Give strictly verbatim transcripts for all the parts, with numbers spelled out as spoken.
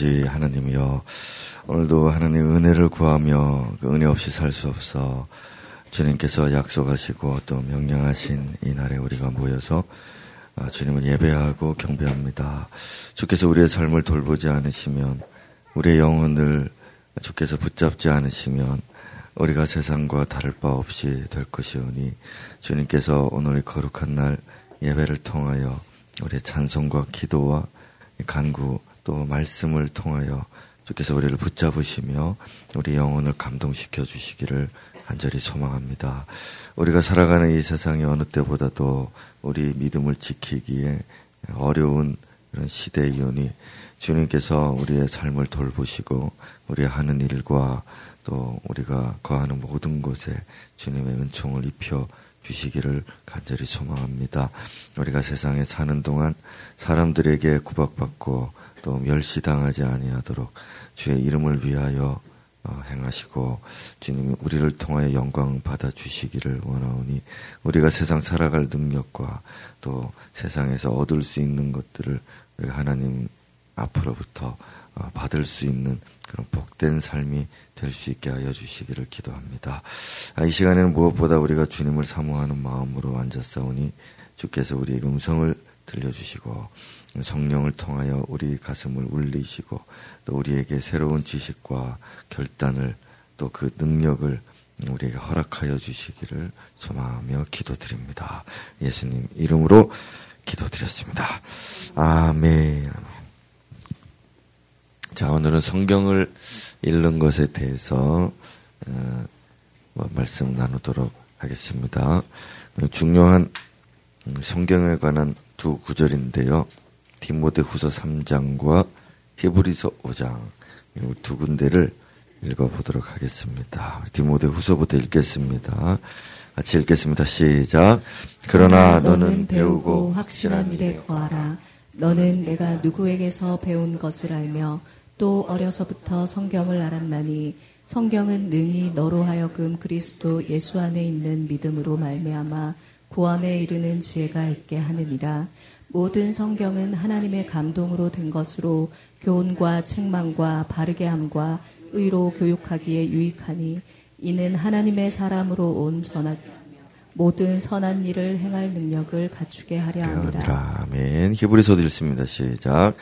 아버지 하나님이여, 오늘도 하나님 은혜를 구하며 그 은혜 없이 살 수 없어 주님께서 약속하시고 또 명령하신 이 날에 우리가 모여서 주님을 예배하고 경배합니다. 주께서 우리의 삶을 돌보지 않으시면, 우리의 영혼을 주께서 붙잡지 않으시면 우리가 세상과 다를 바 없이 될 것이오니, 주님께서 오늘 이 거룩한 날 예배를 통하여 우리의 찬송과 기도와 간구 또 말씀을 통하여 주께서 우리를 붙잡으시며 우리 영혼을 감동시켜 주시기를 간절히 소망합니다. 우리가 살아가는 이 세상이 어느 때보다도 우리 믿음을 지키기에 어려운 이런 시대이오니, 주님께서 우리의 삶을 돌보시고 우리의 하는 일과 또 우리가 거하는 모든 곳에 주님의 은총을 입혀 주시기를 간절히 소망합니다. 우리가 세상에 사는 동안 사람들에게 구박받고 또 멸시당하지 아니하도록 주의 이름을 위하여 행하시고 주님이 우리를 통하여 영광 받아주시기를 원하오니, 우리가 세상 살아갈 능력과 또 세상에서 얻을 수 있는 것들을 우리가 하나님 앞으로부터 받을 수 있는 그런 복된 삶이 될 수 있게 하여 주시기를 기도합니다. 이 시간에는 무엇보다 우리가 주님을 사모하는 마음으로 앉았사오니, 주께서 우리의 음성을 들려주시고 성령을 통하여 우리 가슴을 울리시고 또 우리에게 새로운 지식과 결단을 또 그 능력을 우리에게 허락하여 주시기를 소망하며 기도드립니다. 예수님 이름으로 기도드렸습니다. 아멘. 자, 오늘은 성경을 읽는 것에 대해서 어, 말씀 나누도록 하겠습니다. 중요한 성경에 관한 두 구절인데요, 디모데후서 삼 장과 히브리서 오 장, 이 두 군데를 읽어보도록 하겠습니다. 디모데후서부터 읽겠습니다. 같이 읽겠습니다. 시작. 그러나 너는 배우고 확실한 일에 거하라. 너는 내가 누구에게서 배운 것을 알며 또 어려서부터 성경을 알았나니, 성경은 능히 너로 하여금 그리스도 예수 안에 있는 믿음으로 말미암아 구원에 이르는 지혜가 있게 하느니라. 모든 성경은 하나님의 감동으로 된 것으로 교훈과 책망과 바르게 함과 의로 교육하기에 유익하니, 이는 하나님의 사람으로 온 전하기 모든 선한 일을 행할 능력을 갖추게 하려 합니다. 아멘. 히브리서도 읽습니다. 시작.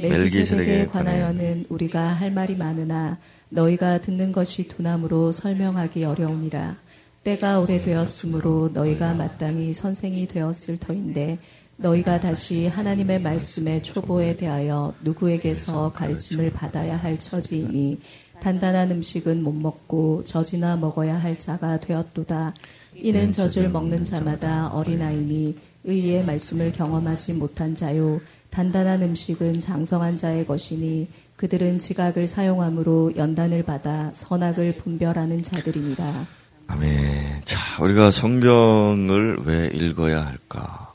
멜기세덱에 관하여는 우리가 할 말이 많으나 너희가 듣는 것이 두남으로 설명하기 어려우니라. 때가 오래되었으므로 너희가 마땅히 선생이 되었을 터인데 너희가 다시 하나님의 말씀의 초보에 대하여 누구에게서 가르침을 받아야 할 처지이니, 단단한 음식은 못 먹고 젖이나 먹어야 할 자가 되었도다. 이는 젖을 먹는 자마다 어린아이니 의의 말씀을 경험하지 못한 자요, 단단한 음식은 장성한 자의 것이니 그들은 지각을 사용함으로 연단을 받아 선악을 분별하는 자들입니다. 아멘. 자, 우리가 성경을 왜 읽어야 할까?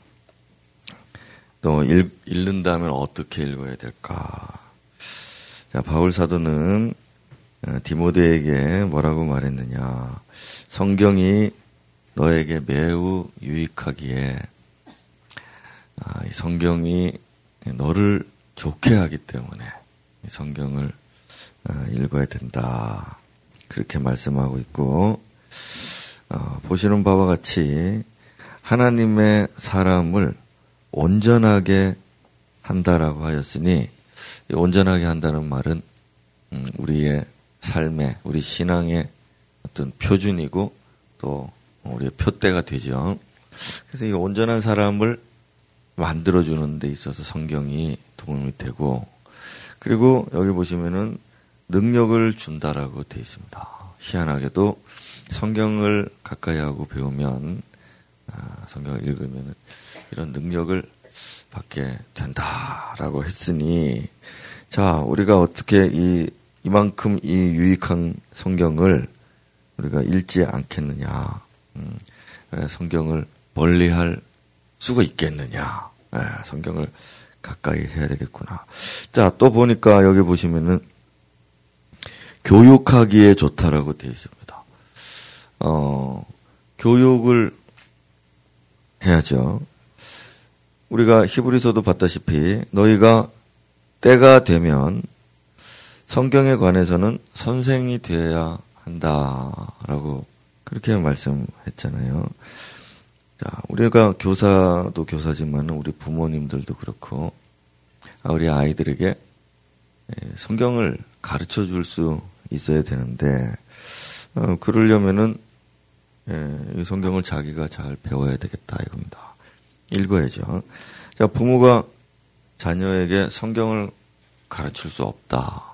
또 읽, 읽는다면 어떻게 읽어야 될까? 자, 바울 사도는 디모데에게 뭐라고 말했느냐? 성경이 너에게 매우 유익하기에, 아, 이 성경이 너를 좋게 하기 때문에 이 성경을 아, 읽어야 된다, 그렇게 말씀하고 있고, 아, 보시는 바와 같이 하나님의 사람을 온전하게 한다라고 하였으니, 이 온전하게 한다는 말은 음, 우리의 삶의, 우리 신앙의 어떤 표준이고 또 우리의 표대가 되죠. 그래서 이 온전한 사람을 만들어주는 데 있어서 성경이 도움이 되고, 그리고 여기 보시면은 능력을 준다라고 되어 있습니다. 희한하게도 성경을 가까이 하고 배우면, 아, 성경을 읽으면 이런 능력을 받게 된다라고 했으니, 자, 우리가 어떻게 이, 이만큼 이 유익한 성경을 우리가 읽지 않겠느냐. 음, 성경을 멀리할 수가 있겠느냐? 예, 성경을 가까이 해야 되겠구나. 자, 또 보니까 여기 보시면은 교육하기에 좋다라고 되어 있습니다. 어, 교육을 해야죠. 우리가 히브리서도 봤다시피 너희가 때가 되면 성경에 관해서는 선생이 되어야 한다라고 그렇게 말씀했잖아요. 자, 우리가 교사도 교사지만 우리 부모님들도 그렇고 우리 아이들에게 성경을 가르쳐 줄 수 있어야 되는데 어, 그러려면은 예, 성경을 자기가 잘 배워야 되겠다 이겁니다. 읽어야죠. 자, 부모가 자녀에게 성경을 가르칠 수 없다.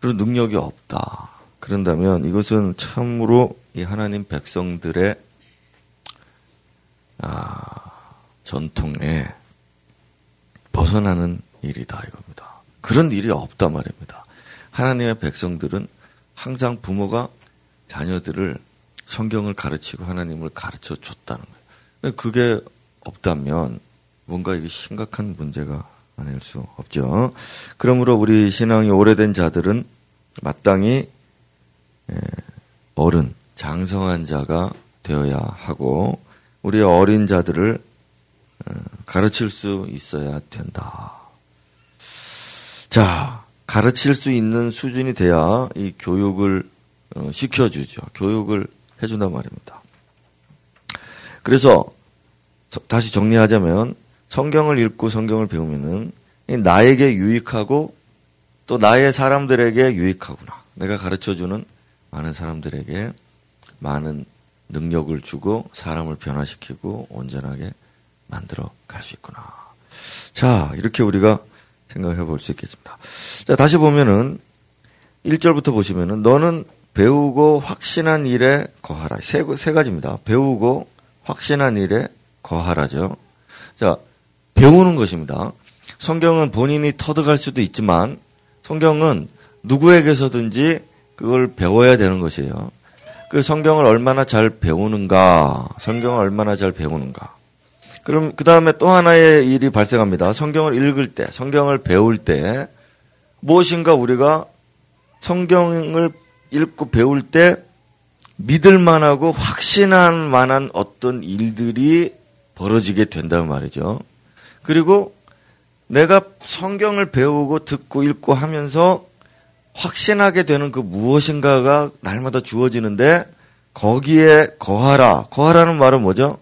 그리고 능력이 없다. 그런다면 이것은 참으로 이 하나님 백성들의 아, 전통에 벗어나는 일이다 이겁니다. 그런 일이 없단 말입니다. 하나님의 백성들은 항상 부모가 자녀들을 성경을 가르치고 하나님을 가르쳐줬다는 거예요. 그게 없다면 뭔가 이게 심각한 문제가 아닐 수 없죠. 그러므로 우리 신앙이 오래된 자들은 마땅히 어른, 장성한 자가 되어야 하고 우리 어린 자들을 가르칠 수 있어야 된다. 자, 가르칠 수 있는 수준이 돼야 이 교육을 시켜주죠. 교육을 해준단 말입니다. 그래서 다시 정리하자면 성경을 읽고 성경을 배우면은 나에게 유익하고 또 나의 사람들에게 유익하구나. 내가 가르쳐주는 많은 사람들에게 많은 능력을 주고 사람을 변화시키고 온전하게 만들어 갈 수 있구나. 자, 이렇게 우리가 생각해 볼 수 있겠습니다. 자, 다시 보면은 일 절부터 보시면은 너는 배우고 확신한 일에 거하라. 세, 세 가지입니다. 배우고 확신한 일에 거하라죠. 자, 배우는 것입니다. 성경은 본인이 터득할 수도 있지만 성경은 누구에게서든지 그걸 배워야 되는 것이에요. 그 성경을 얼마나 잘 배우는가, 성경을 얼마나 잘 배우는가. 그럼 그 다음에 또 하나의 일이 발생합니다. 성경을 읽을 때, 성경을 배울 때 무엇인가 우리가 성경을 읽고 배울 때 믿을 만하고 확신할 만한 어떤 일들이 벌어지게 된다는 말이죠. 그리고 내가 성경을 배우고 듣고 읽고 하면서 확신하게 되는 그 무엇인가가 날마다 주어지는데 거기에 거하라. 거하라는 말은 뭐죠?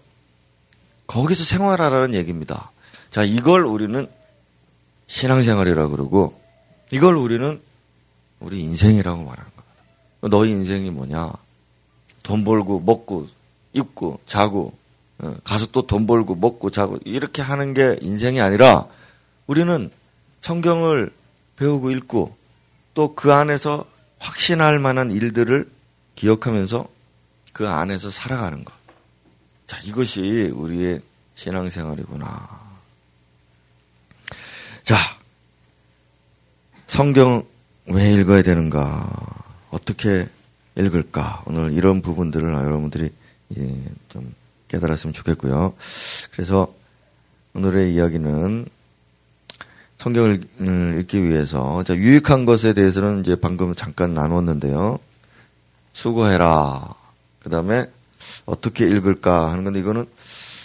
거기서 생활하라는 얘기입니다. 자, 이걸 우리는 신앙생활이라고 그러고 이걸 우리는 우리 인생이라고 말하는 겁니다. 너희 인생이 뭐냐? 돈 벌고 먹고 입고 자고 가서 또 돈 벌고 먹고 자고 이렇게 하는 게 인생이 아니라 우리는 성경을 배우고 읽고 또 그 안에서 확신할 만한 일들을 기억하면서 그 안에서 살아가는 것. 자, 이것이 우리의 신앙생활이구나. 자, 성경 왜 읽어야 되는가? 어떻게 읽을까? 오늘 이런 부분들을 여러분들이 예, 좀 깨달았으면 좋겠고요. 그래서 오늘의 이야기는 성경을 읽기 위해서 자, 유익한 것에 대해서는 이제 방금 잠깐 나눴는데요. 수고해라. 그 다음에 어떻게 읽을까 하는 건데 이거는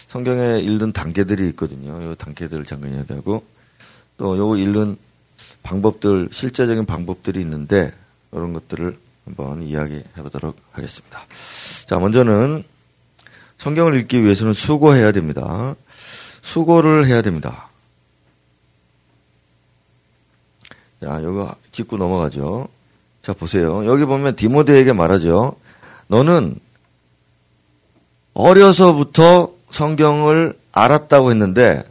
성경에 읽는 단계들이 있거든요. 이 단계들을 잠깐 이야기하고 또 요거 읽는 방법들, 실제적인 방법들이 있는데 이런 것들을 한번 이야기해 보도록 하겠습니다. 자, 먼저는 성경을 읽기 위해서는 수고해야 됩니다. 수고를 해야 됩니다. 자, 여기 짚고 넘어가죠. 자, 보세요. 여기 보면 디모데에게 말하죠. 너는 어려서부터 성경을 알았다고 했는데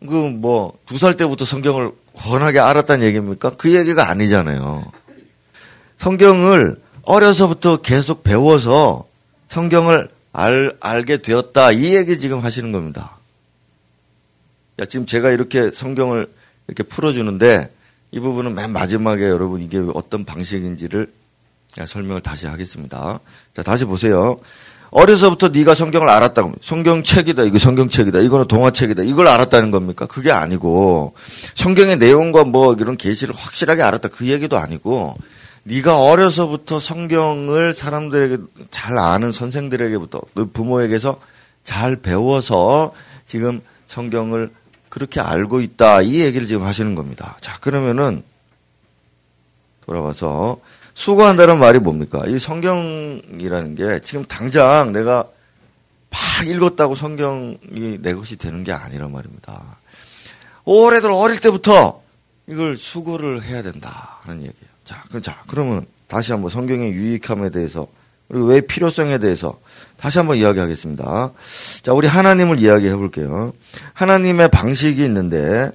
그 뭐 두 살 때부터 성경을 워낙에 알았다는 얘기입니까? 그 얘기가 아니잖아요. 성경을 어려서부터 계속 배워서 성경을 알, 알게 되었다. 이 얘기 지금 하시는 겁니다. 야, 지금 제가 이렇게 성경을 이렇게 풀어주는데 이 부분은 맨 마지막에 여러분 이게 어떤 방식인지를 설명을 다시 하겠습니다. 자, 다시 보세요. 어려서부터 네가 성경을 알았다고. 성경책이다. 이거 성경책이다. 이거는 동화책이다. 이걸 알았다는 겁니까? 그게 아니고 성경의 내용과 뭐 이런 계시를 확실하게 알았다. 그 얘기도 아니고 네가 어려서부터 성경을 사람들에게 잘 아는 선생들에게부터 부모에게서 잘 배워서 지금 성경을 그렇게 알고 있다. 이 얘기를 지금 하시는 겁니다. 자, 그러면은 돌아와서 수고한다는 말이 뭡니까? 이 성경이라는 게 지금 당장 내가 막 읽었다고 성경이 내 것이 되는 게 아니란 말입니다. 올해들 어릴 때부터 이걸 수고를 해야 된다 하는 얘기예요. 자, 그럼 자, 그러면 다시 한번 성경의 유익함에 대해서 그리고 왜 필요성에 대해서 다시 한번 이야기하겠습니다. 자, 우리 하나님을 이야기해 볼게요. 하나님의 방식이 있는데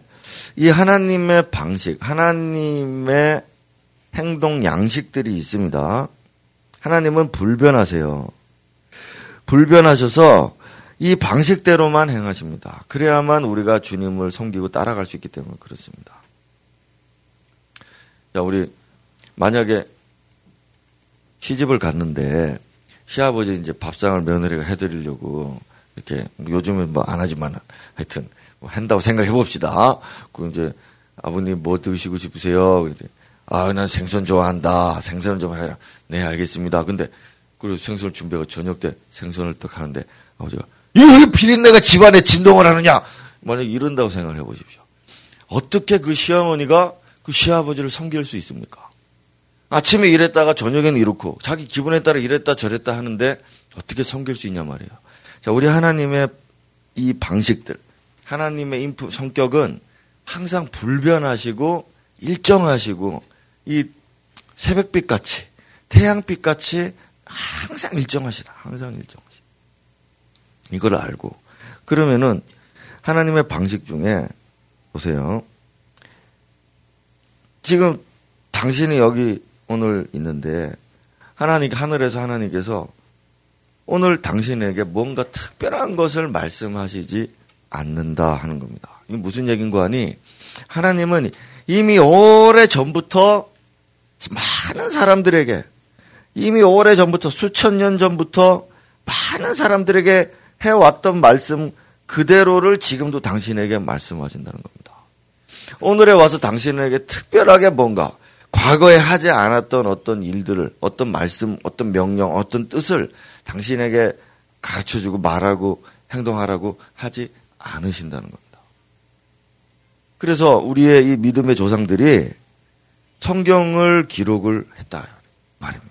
이 하나님의 방식, 하나님의 행동 양식들이 있습니다. 하나님은 불변하세요. 불변하셔서 이 방식대로만 행하십니다. 그래야만 우리가 주님을 섬기고 따라갈 수 있기 때문에 그렇습니다. 자, 우리 만약에 시집을 갔는데 시아버지 이제 밥상을 며느리가 해드리려고 이렇게 요즘은 뭐 안 하지만 하여튼 뭐 한다고 생각해 봅시다. 그럼 이제 아버님 뭐 드시고 싶으세요? 그랬더니 아, 난 생선 좋아한다. 생선을 좀 해라. 네, 알겠습니다. 근데 그리고 생선을 준비하고 저녁 때 생선을 딱 하는데 아버지가 이 비린내가 집안에 진동을 하느냐? 만약 이런다고 생각을 해보십시오. 어떻게 그 시어머니가 그 시아버지를 섬길 수 있습니까? 아침에 이랬다가 저녁에는 이렇고 자기 기분에 따라 이랬다 저랬다 하는데 어떻게 섬길 수 있냐 말이에요. 자, 우리 하나님의 이 방식들, 하나님의 인품, 성격은 항상 불변하시고 일정하시고 이 새벽빛같이 태양빛같이 항상 일정하시다. 항상 일정하시다. 이걸 알고 그러면은 하나님의 방식 중에 보세요. 지금 당신이 여기 오늘 있는데 하나님 하늘에서 하나님께서 오늘 당신에게 뭔가 특별한 것을 말씀하시지 않는다 하는 겁니다. 이게 무슨 얘기인 거 아니? 하나님은 이미 오래전부터 많은 사람들에게 이미 오래전부터 수천 년 전부터 많은 사람들에게 해왔던 말씀 그대로를 지금도 당신에게 말씀하신다는 겁니다. 오늘에 와서 당신에게 특별하게 뭔가 과거에 하지 않았던 어떤 일들을 어떤 말씀, 어떤 명령, 어떤 뜻을 당신에게 가르쳐주고 말하고 행동하라고 하지 않으신다는 겁니다. 그래서 우리의 이 믿음의 조상들이 성경을 기록을 했다 말입니다.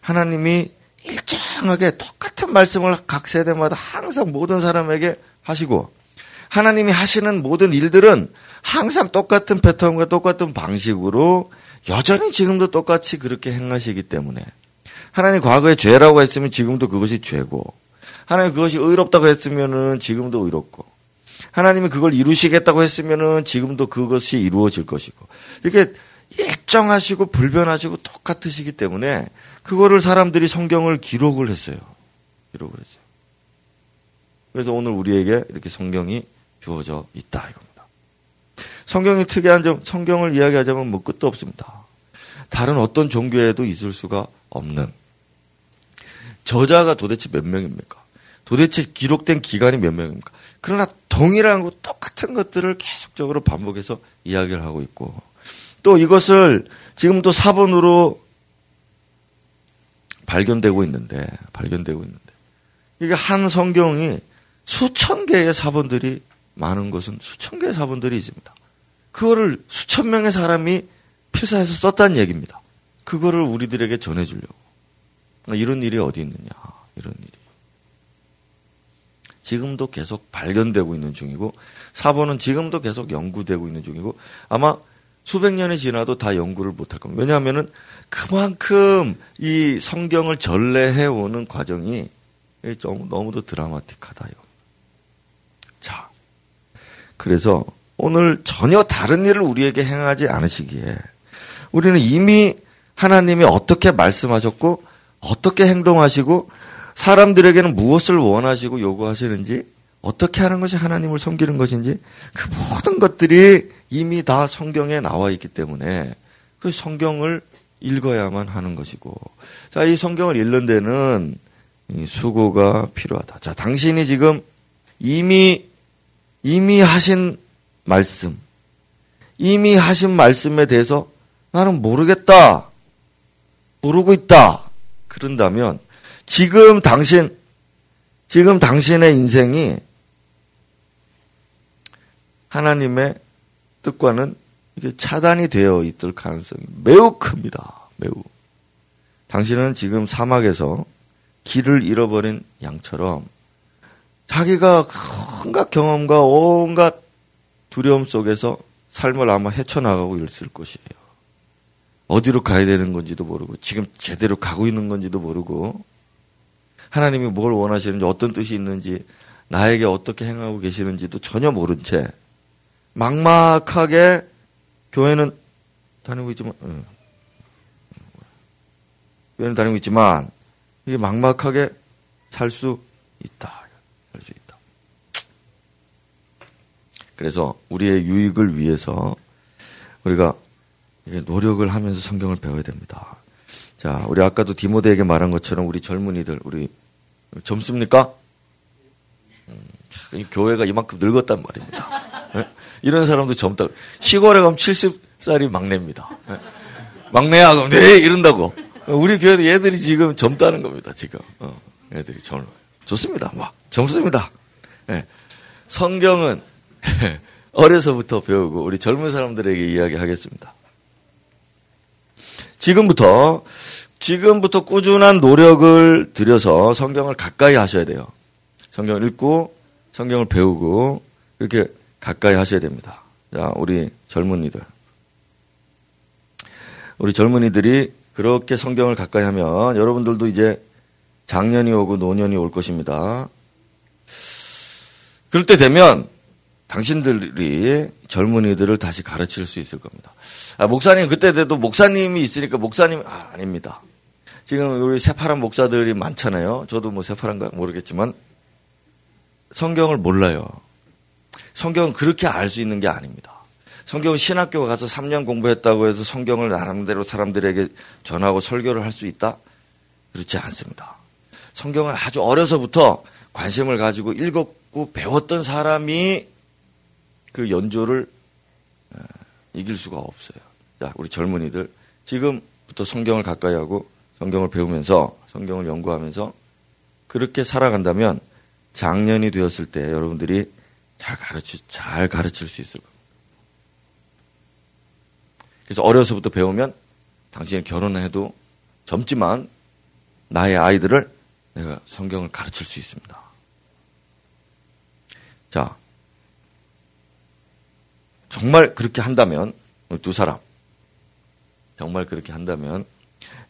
하나님이 일정하게 똑같은 말씀을 각 세대마다 항상 모든 사람에게 하시고 하나님이 하시는 모든 일들은 항상 똑같은 패턴과 똑같은 방식으로 여전히 지금도 똑같이 그렇게 행하시기 때문에 하나님 과거에 죄라고 했으면 지금도 그것이 죄고 하나님 그것이 의롭다고 했으면은 지금도 의롭고 하나님이 그걸 이루시겠다고 했으면은 지금도 그것이 이루어질 것이고 이렇게 일정하시고 불변하시고 똑같으시기 때문에 그거를 사람들이 성경을 기록을 했어요. 기록을 했어요. 그래서 오늘 우리에게 이렇게 성경이 주어져 있다 이겁니다. 성경이 특이한 점, 성경을 이야기하자면 뭐 끝도 없습니다. 다른 어떤 종교에도 있을 수가 없는 저자가 도대체 몇 명입니까? 도대체 기록된 기간이 몇 명입니까? 그러나 동일한 것, 똑같은 것들을 계속적으로 반복해서 이야기를 하고 있고 또 이것을 지금도 사본으로 발견되고 있는데 발견되고 있는데 이게 한 성경이 수천 개의 사본들이 많은 것은 수천 개의 사본들이 있습니다. 그거를 수천 명의 사람이 필사해서 썼다는 얘기입니다. 그거를 우리들에게 전해주려고 이런 일이 어디 있느냐 이런 일이 지금도 계속 발견되고 있는 중이고 사본은 지금도 계속 연구되고 있는 중이고 아마 수백 년이 지나도 다 연구를 못할 겁니다. 왜냐하면은 그만큼 이 성경을 전래해오는 과정이 너무도 드라마틱하다. 자, 그래서 오늘 전혀 다른 일을 우리에게 행하지 않으시기에 우리는 이미 하나님이 어떻게 말씀하셨고 어떻게 행동하시고 사람들에게는 무엇을 원하시고 요구하시는지 어떻게 하는 것이 하나님을 섬기는 것인지 그 모든 것들이 이미 다 성경에 나와 있기 때문에 그 성경을 읽어야만 하는 것이고 자, 이 성경을 읽는 데는 이 수고가 필요하다. 자, 당신이 지금 이미 이미 하신 말씀 이미 하신 말씀에 대해서 나는 모르겠다. 모르고 있다. 그런다면 지금 당신 지금 당신의 인생이 하나님의 뜻과는 이게 차단이 되어 있을 가능성이 매우 큽니다. 매우. 당신은 지금 사막에서 길을 잃어버린 양처럼 자기가 온갖 경험과 온갖 두려움 속에서 삶을 아마 헤쳐나가고 있을 것이에요. 어디로 가야 되는 건지도 모르고 지금 제대로 가고 있는 건지도 모르고 하나님이 뭘 원하시는지 어떤 뜻이 있는지 나에게 어떻게 행하고 계시는지도 전혀 모른 채 막막하게 교회는 다니고 있지만 응. 교회는 다니고 있지만 이게 막막하게 살 수 있다. 살 수 있다. 그래서 우리의 유익을 위해서 우리가 노력을 하면서 성경을 배워야 됩니다. 자, 우리 아까도 디모데에게 말한 것처럼 우리 젊은이들, 우리 젊습니까? 음, 이 교회가 이만큼 늙었단 말입니다. 네? 이런 사람도 젊다. 시골에 가면 일흔 살이 막내입니다. 네? 막내야, 그럼 네 이런다고. 우리 교회도 얘들이 지금 젊다는 겁니다. 지금 어, 얘들이 젊. 좋습니다. 막 젊습니다. 네. 성경은 어려서부터 배우고 우리 젊은 사람들에게 이야기하겠습니다. 지금부터, 지금부터 꾸준한 노력을 들여서 성경을 가까이 하셔야 돼요. 성경을 읽고, 성경을 배우고, 이렇게 가까이 하셔야 됩니다. 자, 우리 젊은이들. 우리 젊은이들이 그렇게 성경을 가까이 하면 여러분들도 이제 장년이 오고 노년이 올 것입니다. 그럴 때 되면 당신들이 젊은이들을 다시 가르칠 수 있을 겁니다. 아, 목사님, 그때 돼도 목사님이 있으니까 목사님, 아, 아닙니다. 지금 우리 새파란 목사들이 많잖아요. 저도 뭐 새파란가 모르겠지만, 성경을 몰라요. 성경은 그렇게 알 수 있는 게 아닙니다. 성경은 신학교 가서 삼 년 공부했다고 해서 성경을 나름대로 사람들에게 전하고 설교를 할 수 있다? 그렇지 않습니다. 성경은 아주 어려서부터 관심을 가지고 읽었고 배웠던 사람이 그 연조를 이길 수가 없어요. 자, 우리 젊은이들 지금부터 성경을 가까이 하고 성경을 배우면서 성경을 연구하면서 그렇게 살아간다면 장년이 되었을 때 여러분들이 잘 가르치 잘 가르칠 수 있을 겁니다. 그래서 어려서부터 배우면 당신이 결혼해도 젊지만 나의 아이들을 내가 성경을 가르칠 수 있습니다. 자. 정말 그렇게 한다면 두 사람 정말 그렇게 한다면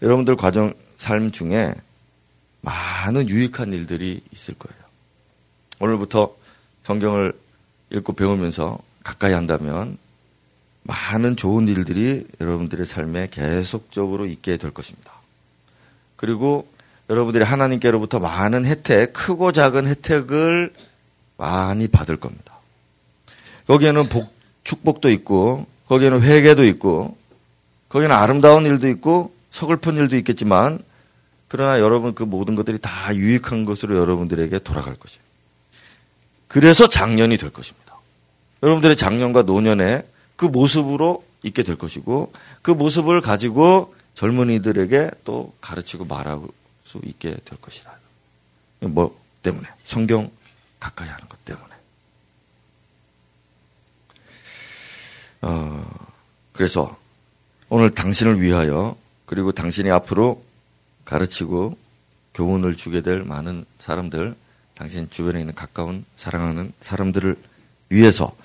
여러분들 과정 삶 중에 많은 유익한 일들이 있을 거예요. 오늘부터 성경을 읽고 배우면서 가까이 한다면 많은 좋은 일들이 여러분들의 삶에 계속적으로 있게 될 것입니다. 그리고 여러분들이 하나님께로부터 많은 혜택, 크고 작은 혜택을 많이 받을 겁니다. 거기에는 복 축복도 있고 거기에는 회개도 있고 거기는 아름다운 일도 있고 서글픈 일도 있겠지만 그러나 여러분 그 모든 것들이 다 유익한 것으로 여러분들에게 돌아갈 것이에요. 그래서 장년이 될 것입니다. 여러분들의 장년과 노년의 그 모습으로 있게 될 것이고 그 모습을 가지고 젊은이들에게 또 가르치고 말할 수 있게 될 것이라. 뭐 때문에? 성경 가까이 하는 것 때문에. 어, 그래서 오늘 당신을 위하여 그리고 당신이 앞으로 가르치고 교훈을 주게 될 많은 사람들, 당신 주변에 있는 가까운 사랑하는 사람들을 위해서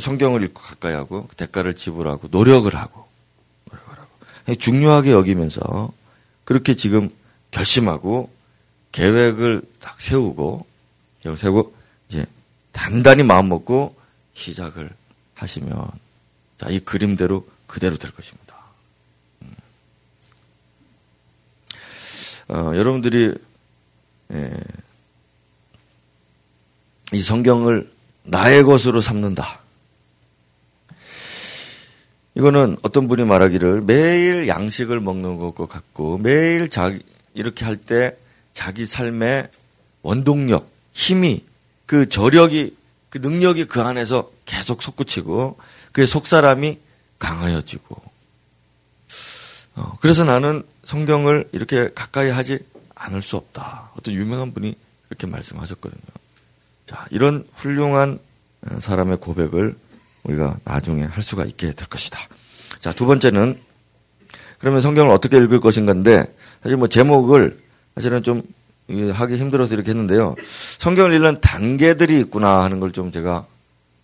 성경을 읽고 가까이 하고 그 대가를 지불하고 노력을 하고, 노력을 하고 중요하게 여기면서 그렇게 지금 결심하고 계획을 딱 세우고 계획을 세우고 이제 단단히 마음 먹고 시작을 하시면 자, 이 그림대로 그대로 될 것입니다. 음. 어, 여러분들이 예, 이 성경을 나의 것으로 삼는다. 이거는 어떤 분이 말하기를 매일 양식을 먹는 것과 같고 매일 자기, 이렇게 할 때 자기 삶의 원동력, 힘이, 그 저력이, 그 능력이 그 안에서 계속 솟구치고 그의 속사람이 강하여지고 어, 그래서 나는 성경을 이렇게 가까이 하지 않을 수 없다. 어떤 유명한 분이 그렇게 말씀하셨거든요. 자, 이런 훌륭한 사람의 고백을 우리가 나중에 할 수가 있게 될 것이다. 자, 두 번째는 그러면 성경을 어떻게 읽을 것인가인데, 사실 뭐 제목을 사실은 좀 하기 힘들어서 이렇게 했는데요. 성경을 읽는 단계들이 있구나 하는 걸 좀 제가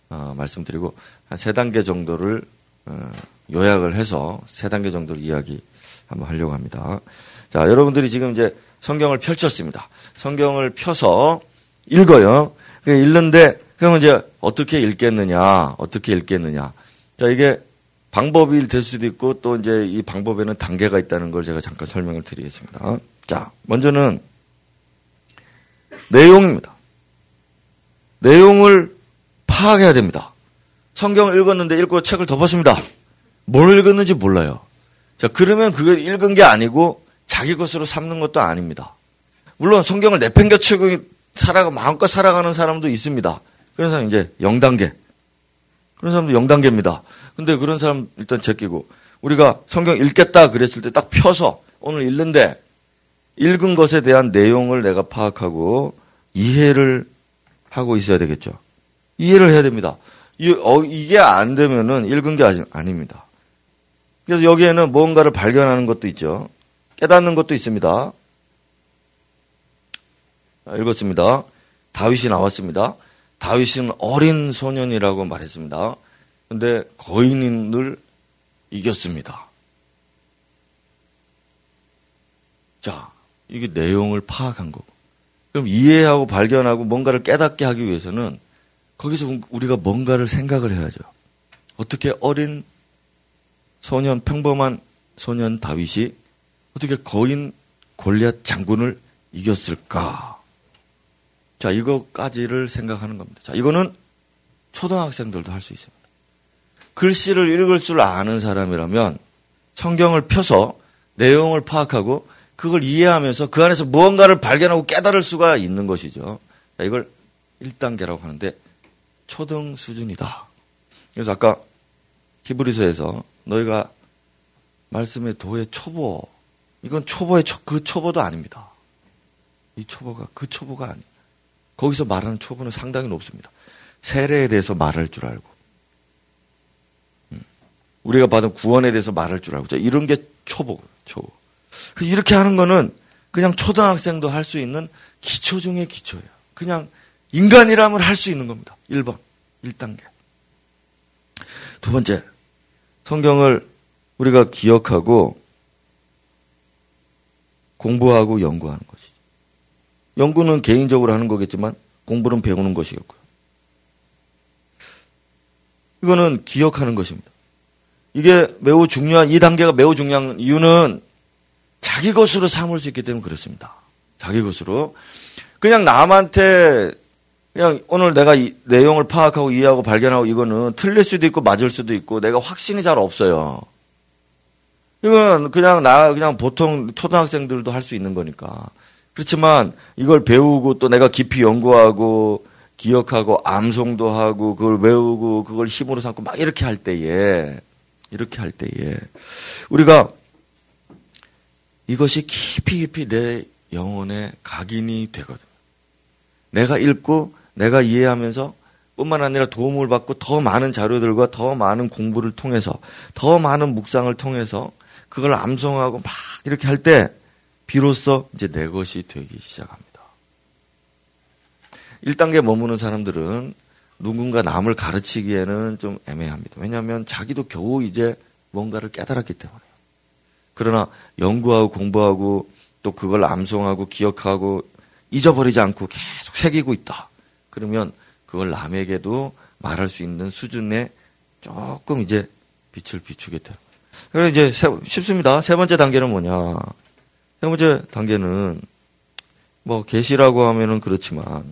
어, 말씀드리고 한 세 단계 정도를 어, 요약을 해서 세 단계 정도를 이야기 한번 하려고 합니다. 자, 여러분들이 지금 이제 성경을 펼쳤습니다. 성경을 펴서 읽어요. 읽는데 그럼 이제 어떻게 읽겠느냐, 어떻게 읽겠느냐. 자, 이게 방법이 될 수도 있고 또 이제 이 방법에는 단계가 있다는 걸 제가 잠깐 설명을 드리겠습니다. 자, 먼저는 내용입니다. 내용을 파악해야 됩니다. 성경을 읽었는데 읽고 책을 덮었습니다. 뭘 읽었는지 몰라요. 자, 그러면 그걸 읽은 게 아니고 자기 것으로 삼는 것도 아닙니다. 물론 성경을 내팽겨치고 살아가, 마음껏 살아가는 사람도 있습니다. 그런 사람 이제 영 단계. 그런 사람도 영 단계입니다. 근데 그런 사람 일단 제끼고, 우리가 성경 읽겠다 그랬을 때 딱 펴서 오늘 읽는데, 읽은 것에 대한 내용을 내가 파악하고 이해를 하고 있어야 되겠죠. 이해를 해야 됩니다. 이, 어, 이게 안 되면은 읽은 게 아니, 아닙니다. 그래서 여기에는 뭔가를 발견하는 것도 있죠. 깨닫는 것도 있습니다. 읽었습니다. 다윗이 나왔습니다. 다윗은 어린 소년이라고 말했습니다. 그런데 거인을 이겼습니다. 자, 이게 내용을 파악한 거고. 그럼 이해하고 발견하고 뭔가를 깨닫게 하기 위해서는 거기서 우리가 뭔가를 생각을 해야죠. 어떻게 어린 소년, 평범한 소년 다윗이 어떻게 거인 골리앗 장군을 이겼을까? 자, 이거까지를 생각하는 겁니다. 자, 이거는 초등학생들도 할 수 있습니다. 글씨를 읽을 줄 아는 사람이라면 성경을 펴서 내용을 파악하고 그걸 이해하면서 그 안에서 무언가를 발견하고 깨달을 수가 있는 것이죠. 자, 이걸 일 단계라고 하는데 초등 수준이다. 그래서 아까 히브리서에서 너희가 말씀의 도의 초보, 이건 초보의 초, 그 초보도 아닙니다. 이 초보가 그 초보가 아니. 거기서 말하는 초보는 상당히 높습니다. 세례에 대해서 말할 줄 알고, 음. 우리가 받은 구원에 대해서 말할 줄 알고, 자, 이런 게 초보, 초보. 이렇게 하는 거는 그냥 초등학생도 할 수 있는 기초 중의 기초예요. 그냥 인간이라면 할 수 있는 겁니다. 일 번, 일 단계. 두 번째, 성경을 우리가 기억하고 공부하고 연구하는 것이죠. 연구는 개인적으로 하는 거겠지만 공부는 배우는 것이었고요. 이거는 기억하는 것입니다. 이게 매우 중요한, 이 단계가 매우 중요한 이유는 자기 것으로 삼을 수 있기 때문에 그렇습니다. 자기 것으로. 그냥 남한테 그냥 오늘 내가 이 내용을 파악하고 이해하고 발견하고 이거는 틀릴 수도 있고 맞을 수도 있고 내가 확신이 잘 없어요. 이건 그냥 나, 그냥 보통 초등학생들도 할 수 있는 거니까. 그렇지만 이걸 배우고 또 내가 깊이 연구하고 기억하고 암송도 하고 그걸 외우고 그걸 힘으로 삼고 막 이렇게 할 때에, 이렇게 할 때에 우리가 이것이 깊이 깊이 내 영혼에 각인이 되거든. 내가 읽고 내가 이해하면서 뿐만 아니라 도움을 받고 더 많은 자료들과 더 많은 공부를 통해서 더 많은 묵상을 통해서 그걸 암송하고 막 이렇게 할 때 비로소 이제 내 것이 되기 시작합니다. 일 단계 머무는 사람들은 누군가 남을 가르치기에는 좀 애매합니다. 왜냐하면 자기도 겨우 이제 뭔가를 깨달았기 때문에요. 그러나 연구하고 공부하고 또 그걸 암송하고 기억하고 잊어버리지 않고 계속 새기고 있다. 그러면 그걸 남에게도 말할 수 있는 수준에 조금 이제 빛을 비추게 되는 거예요. 그래서 이제 세, 쉽습니다. 세 번째 단계는 뭐냐? 세 번째 단계는 뭐 계시라고 하면은 그렇지만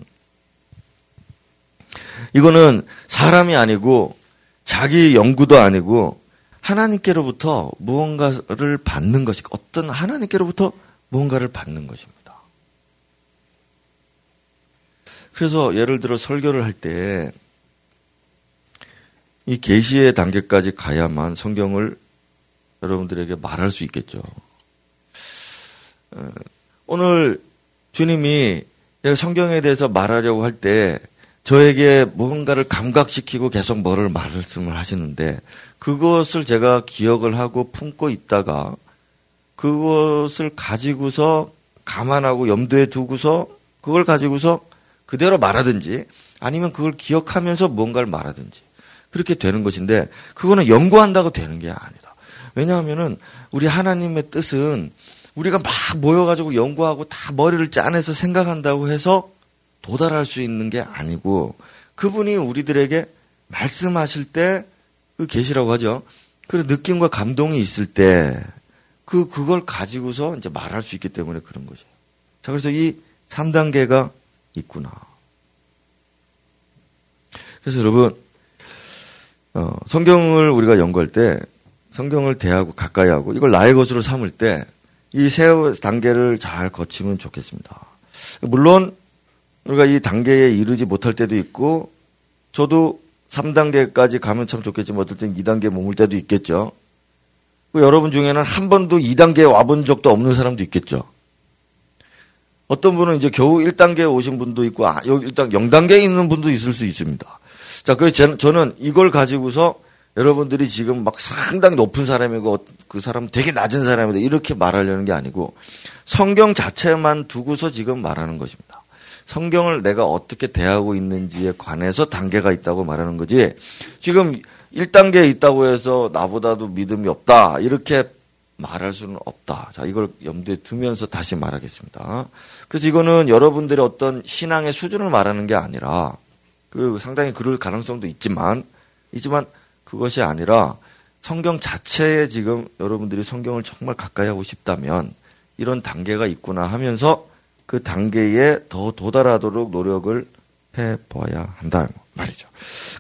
이거는 사람이 아니고 자기 연구도 아니고 하나님께로부터 무언가를 받는 것이, 어떤 하나님께로부터 무언가를 받는 것입니다. 그래서 예를 들어 설교를 할 때 이 계시의 단계까지 가야만 성경을 여러분들에게 말할 수 있겠죠. 오늘 주님이 성경에 대해서 말하려고 할 때 저에게 무언가를 감각시키고 계속 뭐를 말씀을 하시는데 그것을 제가 기억을 하고 품고 있다가 그것을 가지고서 감안하고 염두에 두고서 그걸 가지고서 그대로 말하든지 아니면 그걸 기억하면서 무언가를 말하든지 그렇게 되는 것인데 그거는 연구한다고 되는 게 아니다. 왜냐하면은 우리 하나님의 뜻은 우리가 막 모여가지고 연구하고 다 머리를 짜내서 생각한다고 해서 도달할 수 있는 게 아니고 그분이 우리들에게 말씀하실 때 그 계시라고 하죠. 그 느낌과 감동이 있을 때 그 그걸 가지고서 이제 말할 수 있기 때문에 그런 거죠. 자, 그래서 이 삼 단계가 있구나. 그래서 여러분 어, 성경을 우리가 연구할 때 성경을 대하고 가까이 하고 이걸 나의 것으로 삼을 때 이 세 단계를 잘 거치면 좋겠습니다. 물론 우리가 이 단계에 이르지 못할 때도 있고 저도 삼 단계까지 가면 참 좋겠지만 어떨 땐 이 단계에 머물 때도 있겠죠. 여러분 중에는 한 번도 이 단계에 와본 적도 없는 사람도 있겠죠. 어떤 분은 이제 겨우 일 단계에 오신 분도 있고 아, 여기 일단 영 단계에 있는 분도 있을 수 있습니다. 자, 그래서 저는 이걸 가지고서 여러분들이 지금 막 상당히 높은 사람이고 그 사람은 되게 낮은 사람이다 이렇게 말하려는 게 아니고 성경 자체만 두고서 지금 말하는 것입니다. 성경을 내가 어떻게 대하고 있는지에 관해서 단계가 있다고 말하는 거지 지금 일 단계에 있다고 해서 나보다도 믿음이 없다 이렇게 말할 수는 없다. 자, 이걸 염두에 두면서 다시 말하겠습니다. 그래서 이거는 여러분들의 어떤 신앙의 수준을 말하는 게 아니라 그 상당히 그럴 가능성도 있지만 있지만 그것이 아니라 성경 자체에 지금 여러분들이 성경을 정말 가까이 하고 싶다면 이런 단계가 있구나 하면서 그 단계에 더 도달하도록 노력을 해봐야 한다 말이죠.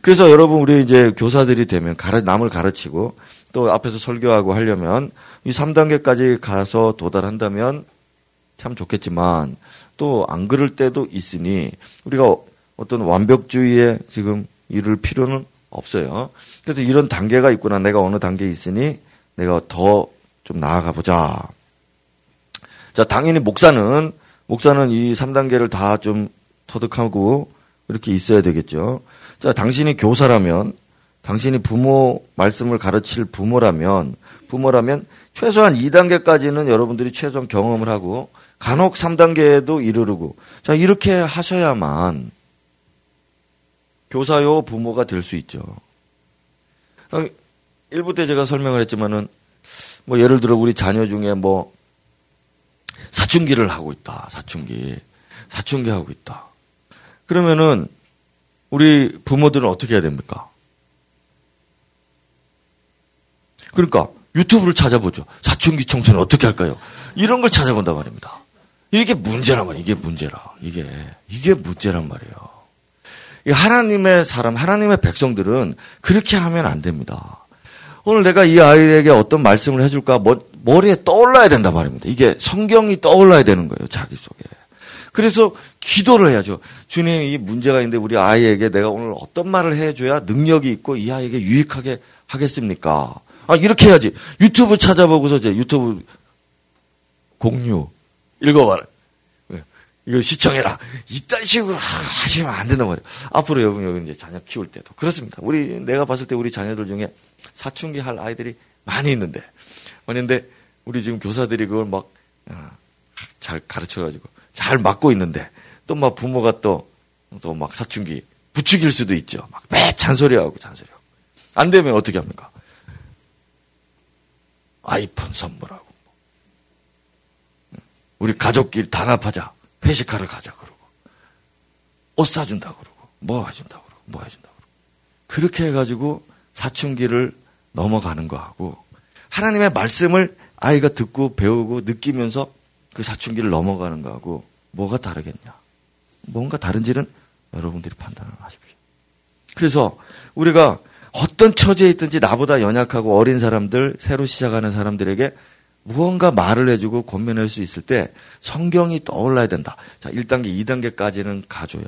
그래서 여러분 우리 이제 교사들이 되면 남을 가르치고 또 앞에서 설교하고 하려면 이 삼 단계까지 가서 도달한다면 참 좋겠지만 또 안 그럴 때도 있으니 우리가 어떤 완벽주의에 지금 이를 필요는 없어요. 그래서 이런 단계가 있구나. 내가 어느 단계에 있으니 내가 더 좀 나아가 보자. 자, 당연히 목사는 목사는 이 삼 단계를 다 좀 터득하고 이렇게 있어야 되겠죠. 자, 당신이 교사라면 당신이 부모 말씀을 가르칠 부모라면 부모라면 최소한 이 단계까지는 여러분들이 최소한 경험을 하고 간혹 삼 단계에도 이르르고 자, 이렇게 하셔야만 교사요 부모가 될 수 있죠. 일부 때 제가 설명을 했지만은 뭐 예를 들어 우리 자녀 중에 뭐 사춘기를 하고 있다. 사춘기. 사춘기 하고 있다. 그러면은 우리 부모들은 어떻게 해야 됩니까? 그러니까 유튜브를 찾아보죠. 사춘기 청소년 어떻게 할까요? 이런 걸 찾아본단 말입니다. 이게 문제란 말이에요. 이게 문제라. 이게 이게 문제란 말이에요. 하나님의 사람, 하나님의 백성들은 그렇게 하면 안 됩니다. 오늘 내가 이 아이에게 어떤 말씀을 해줄까 머리에 떠올라야 된단 말입니다. 이게 성경이 떠올라야 되는 거예요. 자기 속에. 그래서 기도를 해야죠. 주님 이 문제가 있는데 우리 아이에게 내가 오늘 어떤 말을 해줘야 능력이 있고 이 아이에게 유익하게 하겠습니까? 아 이렇게 해야지. 유튜브 찾아보고서 이제 유튜브 공유 읽어봐라. 이걸 시청해라. 이딴 식으로 하시면 안 된단 말이에요. 앞으로 여러분 여기 이제 자녀 키울 때도 그렇습니다. 우리 내가 봤을 때 우리 자녀들 중에 사춘기 할 아이들이 많이 있는데, 많이 있는데 우리 지금 교사들이 그걸 막 잘 가르쳐가지고 잘 막고 있는데 또 막 부모가 또 또 막 사춘기 부추길 수도 있죠. 막 매 잔소리하고 잔소리하고 안 되면 어떻게 합니까? 아이폰 선물하고 우리 가족끼리 단합하자. 회식하러 가자 그러고 옷 사준다 그러고 뭐 해준다 그러고 뭐 해준다 그러고 그렇게 해가지고 사춘기를 넘어가는 거하고 하나님의 말씀을 아이가 듣고 배우고 느끼면서 그 사춘기를 넘어가는 거하고 뭐가 다르겠냐. 뭔가 다른지는 여러분들이 판단을 하십시오. 그래서 우리가 어떤 처지에 있든지 나보다 연약하고 어린 사람들 새로 시작하는 사람들에게 무언가 말을 해주고 권면할 수 있을 때 성경이 떠올라야 된다. 자, 일 단계, 이 단계까지는 가줘야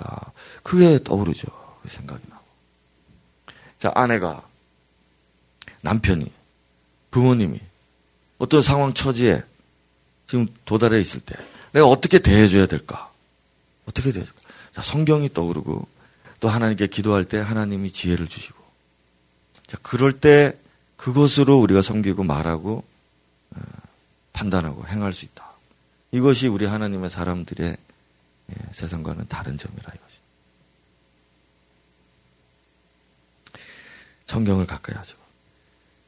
그게 떠오르죠. 그 생각이 나고. 자, 아내가, 남편이, 부모님이 어떤 상황 처지에 지금 도달해 있을 때 내가 어떻게 대해줘야 될까? 어떻게 대해줄까? 자, 성경이 떠오르고 또 하나님께 기도할 때 하나님이 지혜를 주시고, 자, 그럴 때 그것으로 우리가 섬기고 말하고 판단하고 행할 수 있다. 이것이 우리 하나님의 사람들의 세상과는 다른 점이라 이거죠. 성경을 가까이 하죠.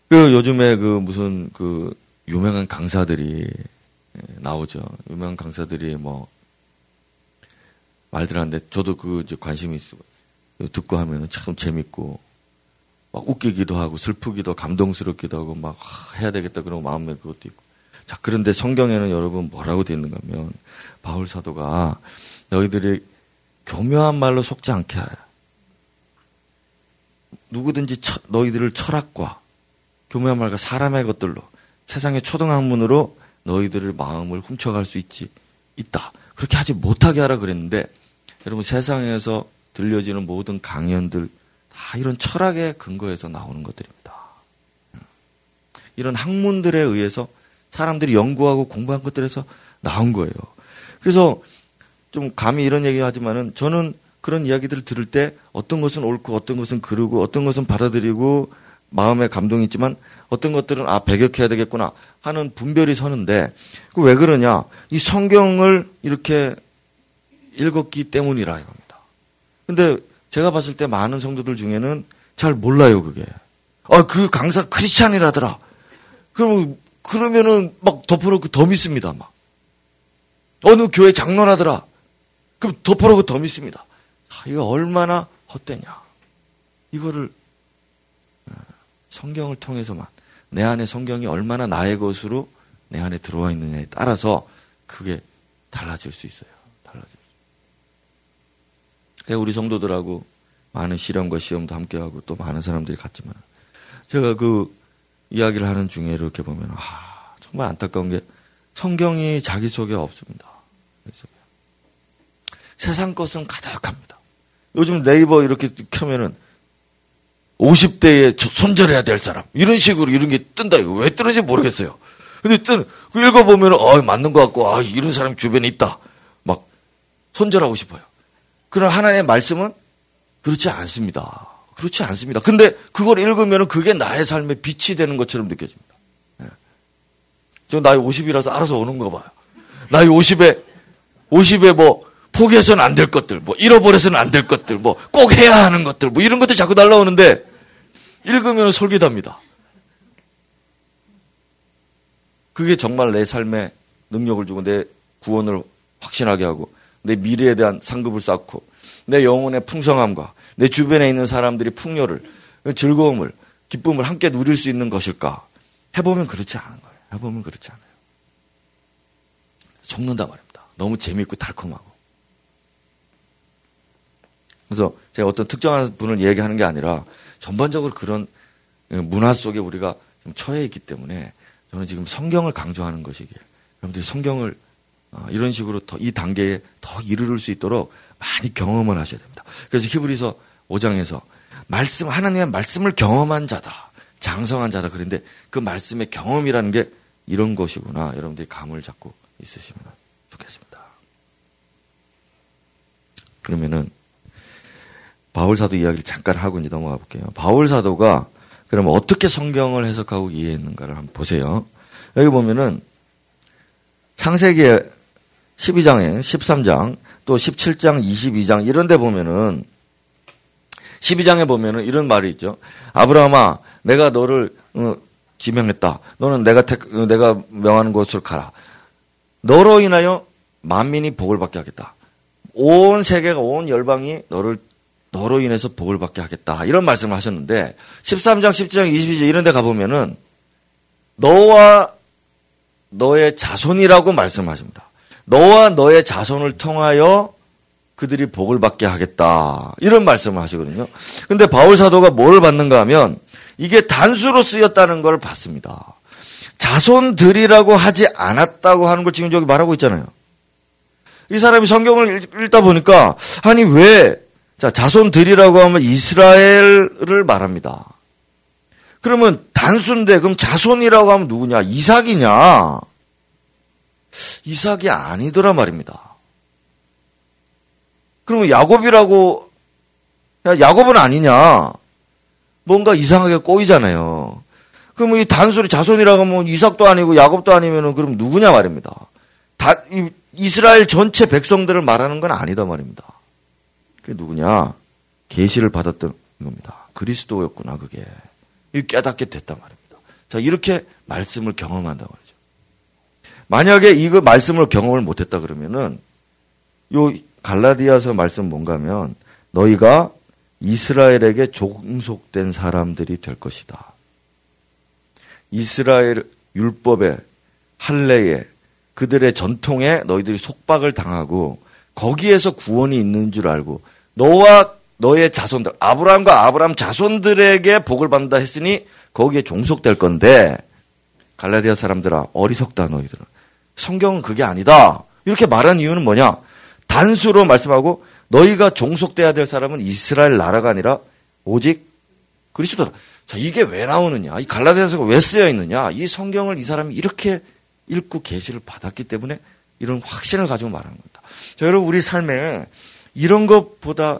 그 요즘에 그 무슨 그 유명한 강사들이 나오죠. 유명한 강사들이 뭐 말들 하는데 저도 그 이제 관심이 있고 듣고 하면은 참 재밌고 막 웃기기도 하고 슬프기도 감동스럽기도 하고 막 해야 되겠다 그런 마음에 그것도 있고. 자, 그런데 성경에는 여러분 뭐라고 되어 있는가 하면 바울 사도가 너희들이 교묘한 말로 속지 않게 하라. 누구든지 처, 너희들을 철학과 교묘한 말과 사람의 것들로 세상의 초등학문으로 너희들을 마음을 훔쳐갈 수 있지 있다. 그렇게 하지 못하게 하라 그랬는데 여러분 세상에서 들려지는 모든 강연들 다 이런 철학의 근거에서 나오는 것들입니다. 이런 학문들에 의해서 사람들이 연구하고 공부한 것들에서 나온 거예요. 그래서 좀 감히 이런 얘기 하지만은 저는 그런 이야기들을 들을 때 어떤 것은 옳고 어떤 것은 그르고 어떤 것은 받아들이고 마음에 감동이 있지만 어떤 것들은 아 배격해야 되겠구나 하는 분별이 서는데 그 왜 그러냐? 이 성경을 이렇게 읽었기 때문이라 이겁니다. 근데 제가 봤을 때 많은 성도들 중에는 잘 몰라요 그게. 아 그 강사 크리스찬이라더라. 그럼 그러면은 막 덮어놓고 더 믿습니다 막. 어느 교회 장로라더라. 그럼 덮어놓고 더 믿습니다. 아, 이거 얼마나 헛되냐. 이거를 성경을 통해서만 내 안에 성경이 얼마나 나의 것으로 내 안에 들어와 있느냐에 따라서 그게 달라질 수 있어요. 달라질 수 있어요. 우리 성도들하고 많은 시련과 시험도 함께하고 또 많은 사람들이 갔지만 제가 그 이야기를 하는 중에 이렇게 보면 아, 정말 안타까운 게 성경이 자기 속에 없습니다. 세상 것은 가득합니다. 요즘 네이버 이렇게 켜면은 오십 대에 손절해야 될 사람 이런 식으로 이런 게 뜬다. 이거 왜 뜨는지 모르겠어요. 근데 뜬 읽어보면 아 맞는 것 같고 아 이런 사람 주변에 있다 막 손절하고 싶어요. 그러나 하나님의 말씀은 그렇지 않습니다. 그렇지 않습니다. 근데 그걸 읽으면 그게 나의 삶에 빛이 되는 것처럼 느껴집니다. 저 나이 오십이라서 알아서 오는 거 봐요. 나이 오십에 오십에 뭐 포기해서는 안 될 것들, 뭐, 잃어버려서는 안 될 것들, 뭐, 꼭 해야 하는 것들, 뭐, 이런 것들 자꾸 날라오는데, 읽으면 솔깃합니다. 그게 정말 내 삶에 능력을 주고, 내 구원을 확신하게 하고, 내 미래에 대한 상급을 쌓고, 내 영혼의 풍성함과, 내 주변에 있는 사람들이 풍요를, 즐거움을, 기쁨을 함께 누릴 수 있는 것일까? 해보면 그렇지 않은 거예요. 해보면 그렇지 않아요. 속는단 말입니다. 너무 재미있고 달콤하고. 그래서 제가 어떤 특정한 분을 얘기하는 게 아니라 전반적으로 그런 문화 속에 우리가 좀 처해 있기 때문에 저는 지금 성경을 강조하는 것이기에 여러분들이 성경을 이런 식으로 더 이 단계에 더 이르를 수 있도록 많이 경험을 하셔야 됩니다. 그래서 히브리서 오 장에서 말씀 하나님의 말씀을 경험한 자다. 장성한 자다. 그런데 그 말씀의 경험이라는 게 이런 것이구나. 여러분들이 감을 잡고 있으시면 좋겠습니다. 그러면은 바울사도 이야기를 잠깐 하고 이제 넘어가 볼게요. 바울사도가 그러면 어떻게 성경을 해석하고 이해했는가를 한번 보세요. 여기 보면은 창세기 십이 장에 십삼 장 또 십칠 장 이십이 장 이런 데 보면은 십이 장에 보면은 이런 말이 있죠. 아브라함아 내가 너를 어, 지명했다. 너는 내가 택, 어, 내가 명하는 곳으로 가라. 너로 인하여 만민이 복을 받게 하겠다. 온 세계가 온 열방이 너를 너로 인해서 복을 받게 하겠다. 이런 말씀을 하셨는데 십삼 장, 십칠 장, 이십이 장 이런 데 가보면은 너와 너의 자손이라고 말씀하십니다. 너와 너의 자손을 통하여 그들이 복을 받게 하겠다. 이런 말씀을 하시거든요. 근데 바울 사도가 뭘 받는가 하면 이게 단수로 쓰였다는 걸 봤습니다. 자손들이라고 하지 않았다고 하는 걸 지금 여기 말하고 있잖아요. 이 사람이 성경을 읽다 보니까 아니 왜 자, 자손들이라고 하면 이스라엘을 말합니다. 그러면 단순데 그럼 자손이라고 하면 누구냐? 이삭이냐? 이삭이 아니더라 말입니다. 그러면 야곱이라고 야, 야곱은 아니냐. 뭔가 이상하게 꼬이잖아요. 그럼 이 단순히 자손이라고 하면 이삭도 아니고 야곱도 아니면은 그럼 누구냐 말입니다. 다, 이, 이스라엘 전체 백성들을 말하는 건 아니다 말입니다. 그게 누구냐? 계시를 받았던 겁니다. 그리스도였구나, 그게. 이 깨닫게 됐단 말입니다. 자, 이렇게 말씀을 경험한다고 그러죠. 만약에 이거 말씀을 경험을 못했다 그러면은 요 갈라디아서 말씀 뭔가 하면 너희가 이스라엘에게 종속된 사람들이 될 것이다. 이스라엘 율법에 할례에 그들의 전통에 너희들이 속박을 당하고 거기에서 구원이 있는 줄 알고 너와 너의 자손들 아브라함과 아브라함 자손들에게 복을 받는다 했으니 거기에 종속될 건데 갈라디아 사람들아 어리석다 너희들은. 성경은 그게 아니다. 이렇게 말한 이유는 뭐냐? 단수로 말씀하고 너희가 종속돼야 될 사람은 이스라엘 나라가 아니라 오직 그리스도다. 자, 이게 왜 나오느냐? 이 갈라디아서가 왜 쓰여 있느냐? 이 성경을 이 사람이 이렇게 읽고 계시를 받았기 때문에 이런 확신을 가지고 말하는 겁니다. 자, 여러분 우리 삶에 이런 것보다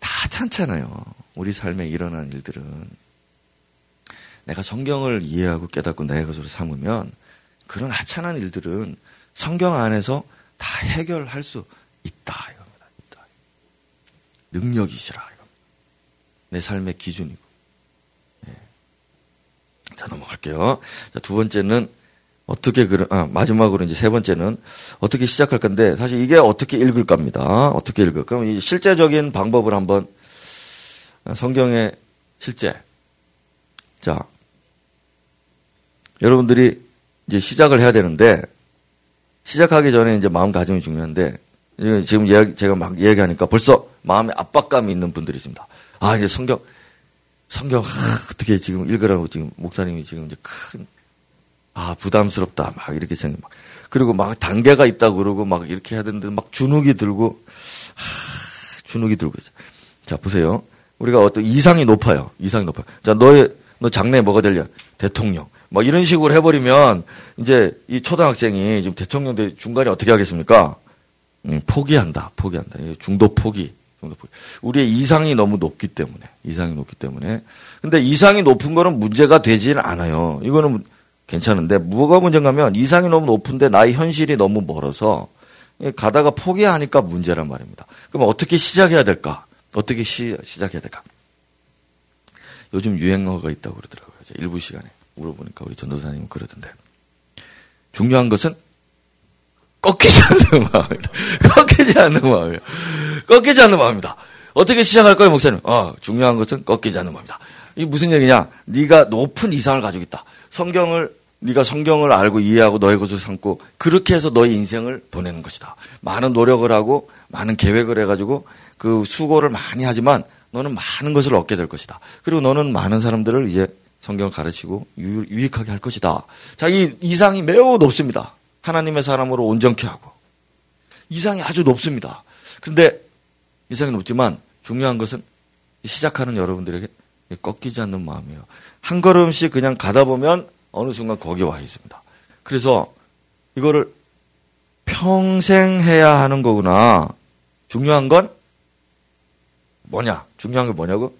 다 찬잖아요. 우리 삶에 일어난 일들은 내가 성경을 이해하고 깨닫고 나의 것으로 삼으면 그런 하찮은 일들은 성경 안에서 다 해결할 수 있다 이겁니다. 있다. 능력이시라 이겁니다. 내 삶의 기준이고. 네. 자 넘어갈게요. 자, 두 번째는 어떻게 그런 아, 마지막으로 이제 세 번째는 어떻게 시작할 건데 사실 이게 어떻게 읽을까입니다. 어떻게 읽을까? 그럼 이 실제적인 방법을 한번 성경의 실제. 자, 여러분들이 이제 시작을 해야 되는데 시작하기 전에 이제 마음가짐이 중요한데 지금 이야기, 제가 막 이야기하니까 벌써 마음에 압박감이 있는 분들이 있습니다. 아 이제 성경 성경 아, 어떻게 지금 읽으라고 지금 목사님이 지금 이제 큰 아 부담스럽다 막 이렇게 생각 막 그리고 막 단계가 있다고 그러고 막 이렇게 해야 되는데 막 주눅이 들고 아, 주눅이 들고 있어요. 자 보세요. 우리가 어떤 이상이 높아요. 이상이 높아요. 자 너의 너 장래에 뭐가 되려? 대통령. 뭐 이런 식으로 해버리면 이제 이 초등학생이 지금 대통령 될 중간에 어떻게 하겠습니까? 음, 포기한다, 포기한다. 중도 포기, 중도 포기. 우리의 이상이 너무 높기 때문에, 이상이 높기 때문에. 근데 이상이 높은 거는 문제가 되질 않아요. 이거는 괜찮은데 뭐가 문제인가면 이상이 너무 높은데 나의 현실이 너무 멀어서 가다가 포기하니까 문제란 말입니다. 그럼 어떻게 시작해야 될까? 어떻게 시, 시작해야 될까? 요즘 유행어가 있다고 그러더라고요. 일부 시간에 물어보니까 우리 전도사님은 그러던데. 중요한 것은 꺾이지 않는 마음입니다. 꺾이지 않는 마음이에요. 꺾이지 않는 마음입니다. 어떻게 시작할 거예요, 목사님? 아, 중요한 것은 꺾이지 않는 마음입니다. 이게 무슨 얘기냐? 네가 높은 이상을 가지고 있다. 성경을 네가 성경을 알고 이해하고 너의 것을 삼고 그렇게 해서 너의 인생을 보내는 것이다. 많은 노력을 하고 많은 계획을 해가지고 그 수고를 많이 하지만 너는 많은 것을 얻게 될 것이다. 그리고 너는 많은 사람들을 이제 성경을 가르치고 유, 유익하게 할 것이다. 자, 이 이상이 매우 높습니다. 하나님의 사람으로 온전케 하고. 이상이 아주 높습니다. 그런데 이상이 높지만 중요한 것은 시작하는 여러분들에게 꺾이지 않는 마음이에요. 한 걸음씩 그냥 가다 보면 어느 순간 거기에 와 있습니다. 그래서 이거를 평생 해야 하는 거구나. 중요한 건 뭐냐? 중요한 게 뭐냐고?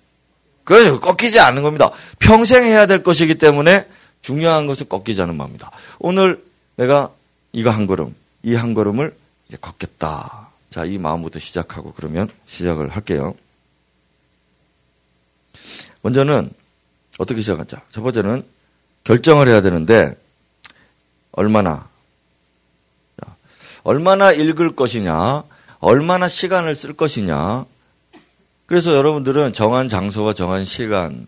그래서 꺾이지 않는 겁니다. 평생 해야 될 것이기 때문에 중요한 것은 꺾이지 않는 마음입니다. 오늘 내가 이거 한 걸음, 이 한 걸음을 이제 걷겠다. 자, 이 마음부터 시작하고 그러면 시작을 할게요. 먼저는 어떻게 시작하자? 첫 번째는 결정을 해야 되는데 얼마나 자, 얼마나 읽을 것이냐, 얼마나 시간을 쓸 것이냐. 그래서 여러분들은 정한 장소와 정한 시간을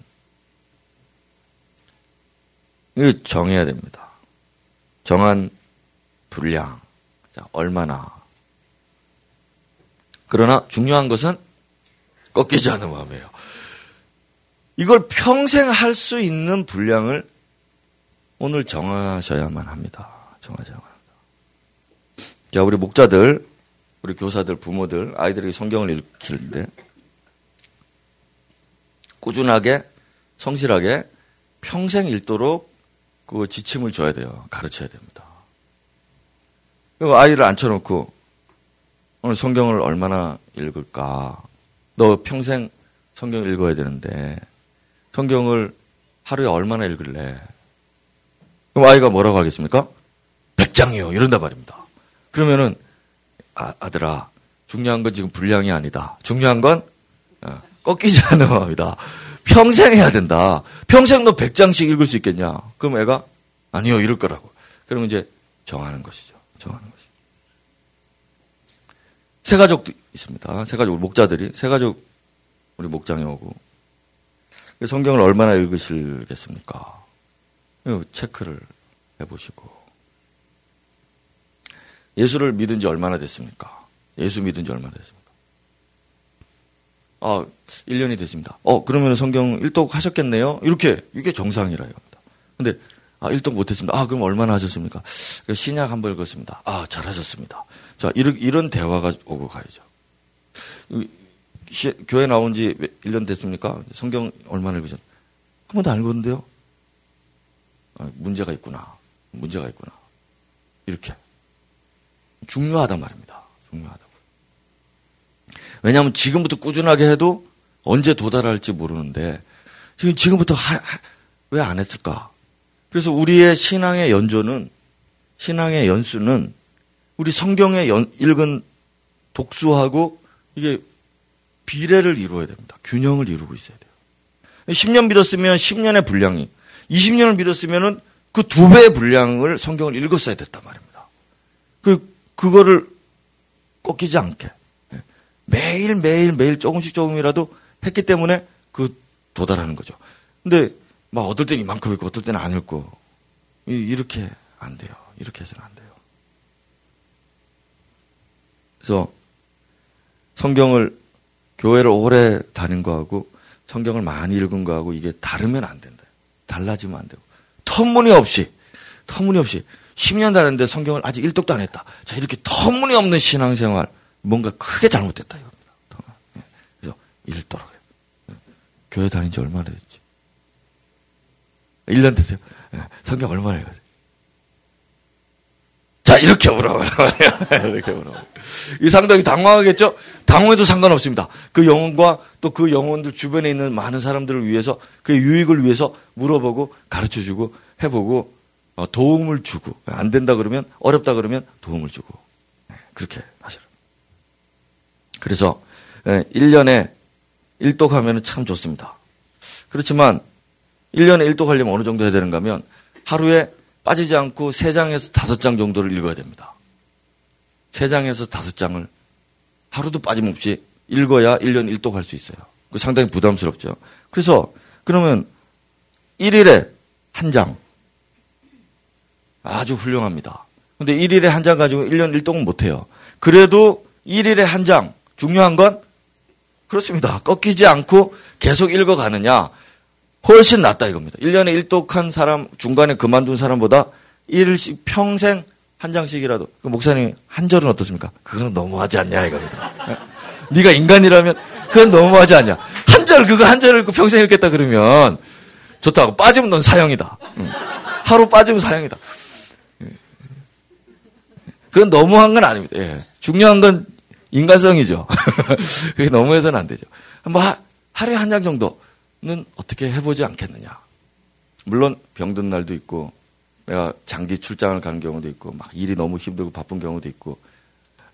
정해야 됩니다. 정한 분량, 자, 얼마나. 그러나 중요한 것은 꺾이지 않은 마음이에요. 이걸 평생 할 수 있는 분량을 오늘 정하셔야만 합니다. 정하셔야만 합니다. 자, 우리 목자들, 우리 교사들, 부모들, 아이들에게 성경을 읽히는데 꾸준하게, 성실하게, 평생 읽도록 그 지침을 줘야 돼요. 가르쳐야 됩니다. 그리고 아이를 앉혀놓고 오늘 성경을 얼마나 읽을까? 너 평생 성경을 읽어야 되는데 성경을 하루에 얼마나 읽을래? 그럼 아이가 뭐라고 하겠습니까? 백 장이요. 이런단 말입니다. 그러면은 아, 아들아, 중요한 건 지금 분량이 아니다. 중요한 건 어, 꺾이지 않는 겁니다. 평생 해야 된다. 평생 너 백 장씩 읽을 수 있겠냐? 그럼 애가 아니요, 이럴 거라고. 그러면 이제 정하는 것이죠. 정하는 것이죠. 새가족도 있습니다. 새가족, 목자들이. 새가족, 우리 목장에 오고. 성경을 얼마나 읽으시겠습니까? 체크를 해보시고. 예수를 믿은 지 얼마나 됐습니까? 예수 믿은 지 얼마나 됐습니까? 아, 일 년이 됐습니다. 어, 그러면 성경 일독 하셨겠네요? 이렇게, 이게 정상이라 이겁니다. 근데, 아, 일독 못했습니다. 아, 그럼 얼마나 하셨습니까? 신약 한번 읽었습니다. 아, 잘하셨습니다. 자, 이런, 이런 대화가 오고 가야죠. 시, 교회 나온 지 일 년 됐습니까? 성경 얼마나 읽으셨나요? 한 번도 안 읽었는데요? 아, 문제가 있구나. 문제가 있구나. 이렇게. 중요하단 말입니다. 중요하다고. 왜냐하면 지금부터 꾸준하게 해도 언제 도달할지 모르는데, 지금, 지금부터 왜 안 했을까? 그래서 우리의 신앙의 연조는, 신앙의 연수는 우리 성경에 연, 읽은 독수하고 이게 비례를 이루어야 됩니다. 균형을 이루고 있어야 돼요. 십 년 믿었으면 십 년의 분량이, 이십 년을 믿었으면 그 두 배의 분량을 성경을 읽었어야 됐단 말입니다. 그, 그거를 꺾이지 않게 매일 매일 매일 조금씩 조금이라도 했기 때문에 그 도달하는 거죠. 근데 막 어떨 땐 이만큼 읽고 어떨 땐 안 읽고 이렇게 안 돼요. 이렇게 해서는 안 돼요. 그래서 성경을 교회를 오래 다닌 거하고 성경을 많이 읽은 거하고 이게 다르면 안 된다. 달라지면 안 되고 터무니없이 터무니없이 십 년 다녔는데 성경을 아직 일독도 안 했다. 자, 이렇게 터무니없는 신앙생활 뭔가 크게 잘못됐다 이겁니다. 그래서 일도록 해요. 교회 다닌 지 얼마나 됐지? 일 년 됐어요. 네. 성경 얼마나 읽었어요? 자, 이렇게 오라고. 이렇게 오라고. 이 상당히 당황하겠죠? 당황해도 상관없습니다. 그 영혼과 또 그 영혼들 주변에 있는 많은 사람들을 위해서 그 유익을 위해서 물어보고 가르쳐주고 해보고 어, 도움을 주고 안 된다 그러면 어렵다 그러면 도움을 주고 네. 그렇게 하시라. 그래서 일 년에 일독 하면 참 좋습니다. 그렇지만 일 년에 일독 하려면 어느 정도 해야 되는가 하면 하루에 빠지지 않고 세 장에서 다섯 장 정도를 읽어야 됩니다. 세 장에서 다섯 장을 하루도 빠짐없이 읽어야 일 년 일독 할 수 있어요. 상당히 부담스럽죠. 그래서 그러면 일 일에 한 장 아주 훌륭합니다. 근데 일 일에 한 장 가지고 일 년 일독은 못해요. 그래도 일 일에 한 장 중요한 건 그렇습니다. 꺾이지 않고 계속 읽어가느냐 훨씬 낫다 이겁니다. 일 년에 일독한 사람 중간에 그만둔 사람보다 일일씩 평생 한 장씩이라도 그 목사님 한 절은 어떻습니까? 그건 너무하지 않냐 이겁니다. 네가 인간이라면 그건 너무하지 않냐. 한 절 그거 한 절 읽고 평생 읽겠다 그러면 좋다고 빠지면 넌 사형이다. 응. 하루 빠지면 사형이다. 그건 너무한 건 아닙니다. 예. 중요한 건 인간성이죠. 그게 너무해서는 안 되죠. 뭐 하, 하루에 한 장 정도는 어떻게 해보지 않겠느냐. 물론 병든 날도 있고 내가 장기 출장을 가는 경우도 있고 막 일이 너무 힘들고 바쁜 경우도 있고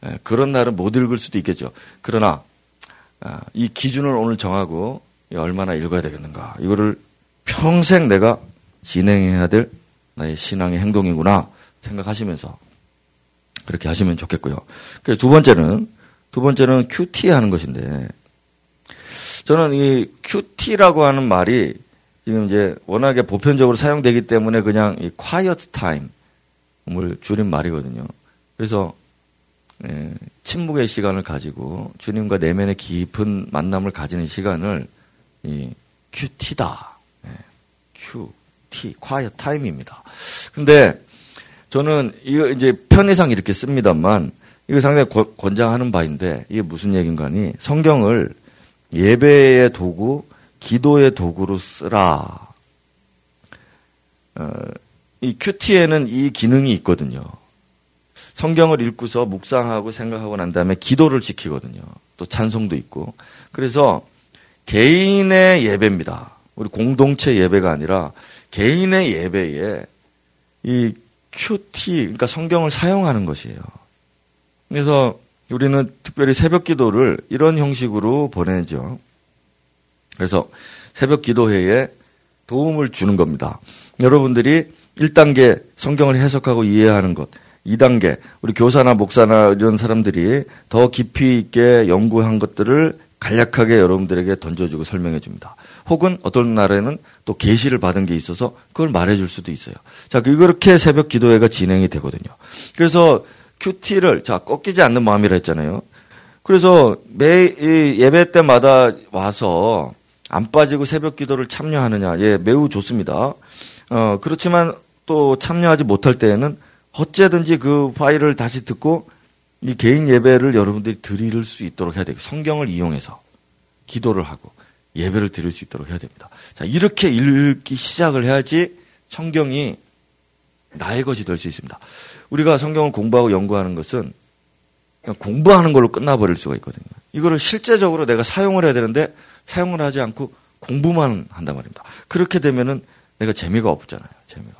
예, 그런 날은 못 읽을 수도 있겠죠. 그러나 아, 이 기준을 오늘 정하고 얼마나 읽어야 되겠는가. 이거를 평생 내가 진행해야 될 나의 신앙의 행동이구나 생각하시면서 그렇게 하시면 좋겠고요. 두 번째는, 두 번째는 큐티 하는 것인데, 저는 이 큐티라고 하는 말이 지금 이제 워낙에 보편적으로 사용되기 때문에 그냥 이 quiet time을 줄인 말이거든요. 그래서, 예, 침묵의 시간을 가지고 주님과 내면의 깊은 만남을 가지는 시간을 이 큐티다. 예, 큐티, quiet time입니다. 근데, 저는 이거 이제 편의상 이렇게 씁니다만 이거 상당히 고, 권장하는 바인데 이게 무슨 얘기인가 하니 성경을 예배의 도구, 기도의 도구로 쓰라. 어, 이 큐티에는 이 기능이 있거든요. 성경을 읽고서 묵상하고 생각하고 난 다음에 기도를 지키거든요. 또 찬송도 있고. 그래서 개인의 예배입니다. 우리 공동체 예배가 아니라 개인의 예배에 이 큐티, 그러니까 성경을 사용하는 것이에요. 그래서 우리는 특별히 새벽 기도를 이런 형식으로 보내죠. 그래서 새벽 기도회에 도움을 주는 겁니다. 여러분들이 일 단계 성경을 해석하고 이해하는 것, 이 단계 우리 교사나 목사나 이런 사람들이 더 깊이 있게 연구한 것들을 간략하게 여러분들에게 던져주고 설명해 줍니다. 혹은 어떤 날에는 또 계시를 받은 게 있어서 그걸 말해줄 수도 있어요. 자, 이렇게 새벽 기도회가 진행이 되거든요. 그래서 큐티를, 자, 꺾이지 않는 마음이라 했잖아요. 그래서 매 예배 때마다 와서 안 빠지고 새벽 기도를 참여하느냐, 예, 매우 좋습니다. 어, 그렇지만 또 참여하지 못할 때에는 어쨌든지 그 파일을 다시 듣고 이 개인 예배를 여러분들이 드릴 수 있도록 해야 돼요. 성경을 이용해서 기도를 하고 예배를 드릴 수 있도록 해야 됩니다. 자, 이렇게 읽기 시작을 해야지 성경이 나의 것이 될 수 있습니다. 우리가 성경을 공부하고 연구하는 것은 그냥 공부하는 걸로 끝나버릴 수가 있거든요. 이거를 실제적으로 내가 사용을 해야 되는데 사용을 하지 않고 공부만 한단 말입니다. 그렇게 되면은 내가 재미가 없잖아요. 재미가.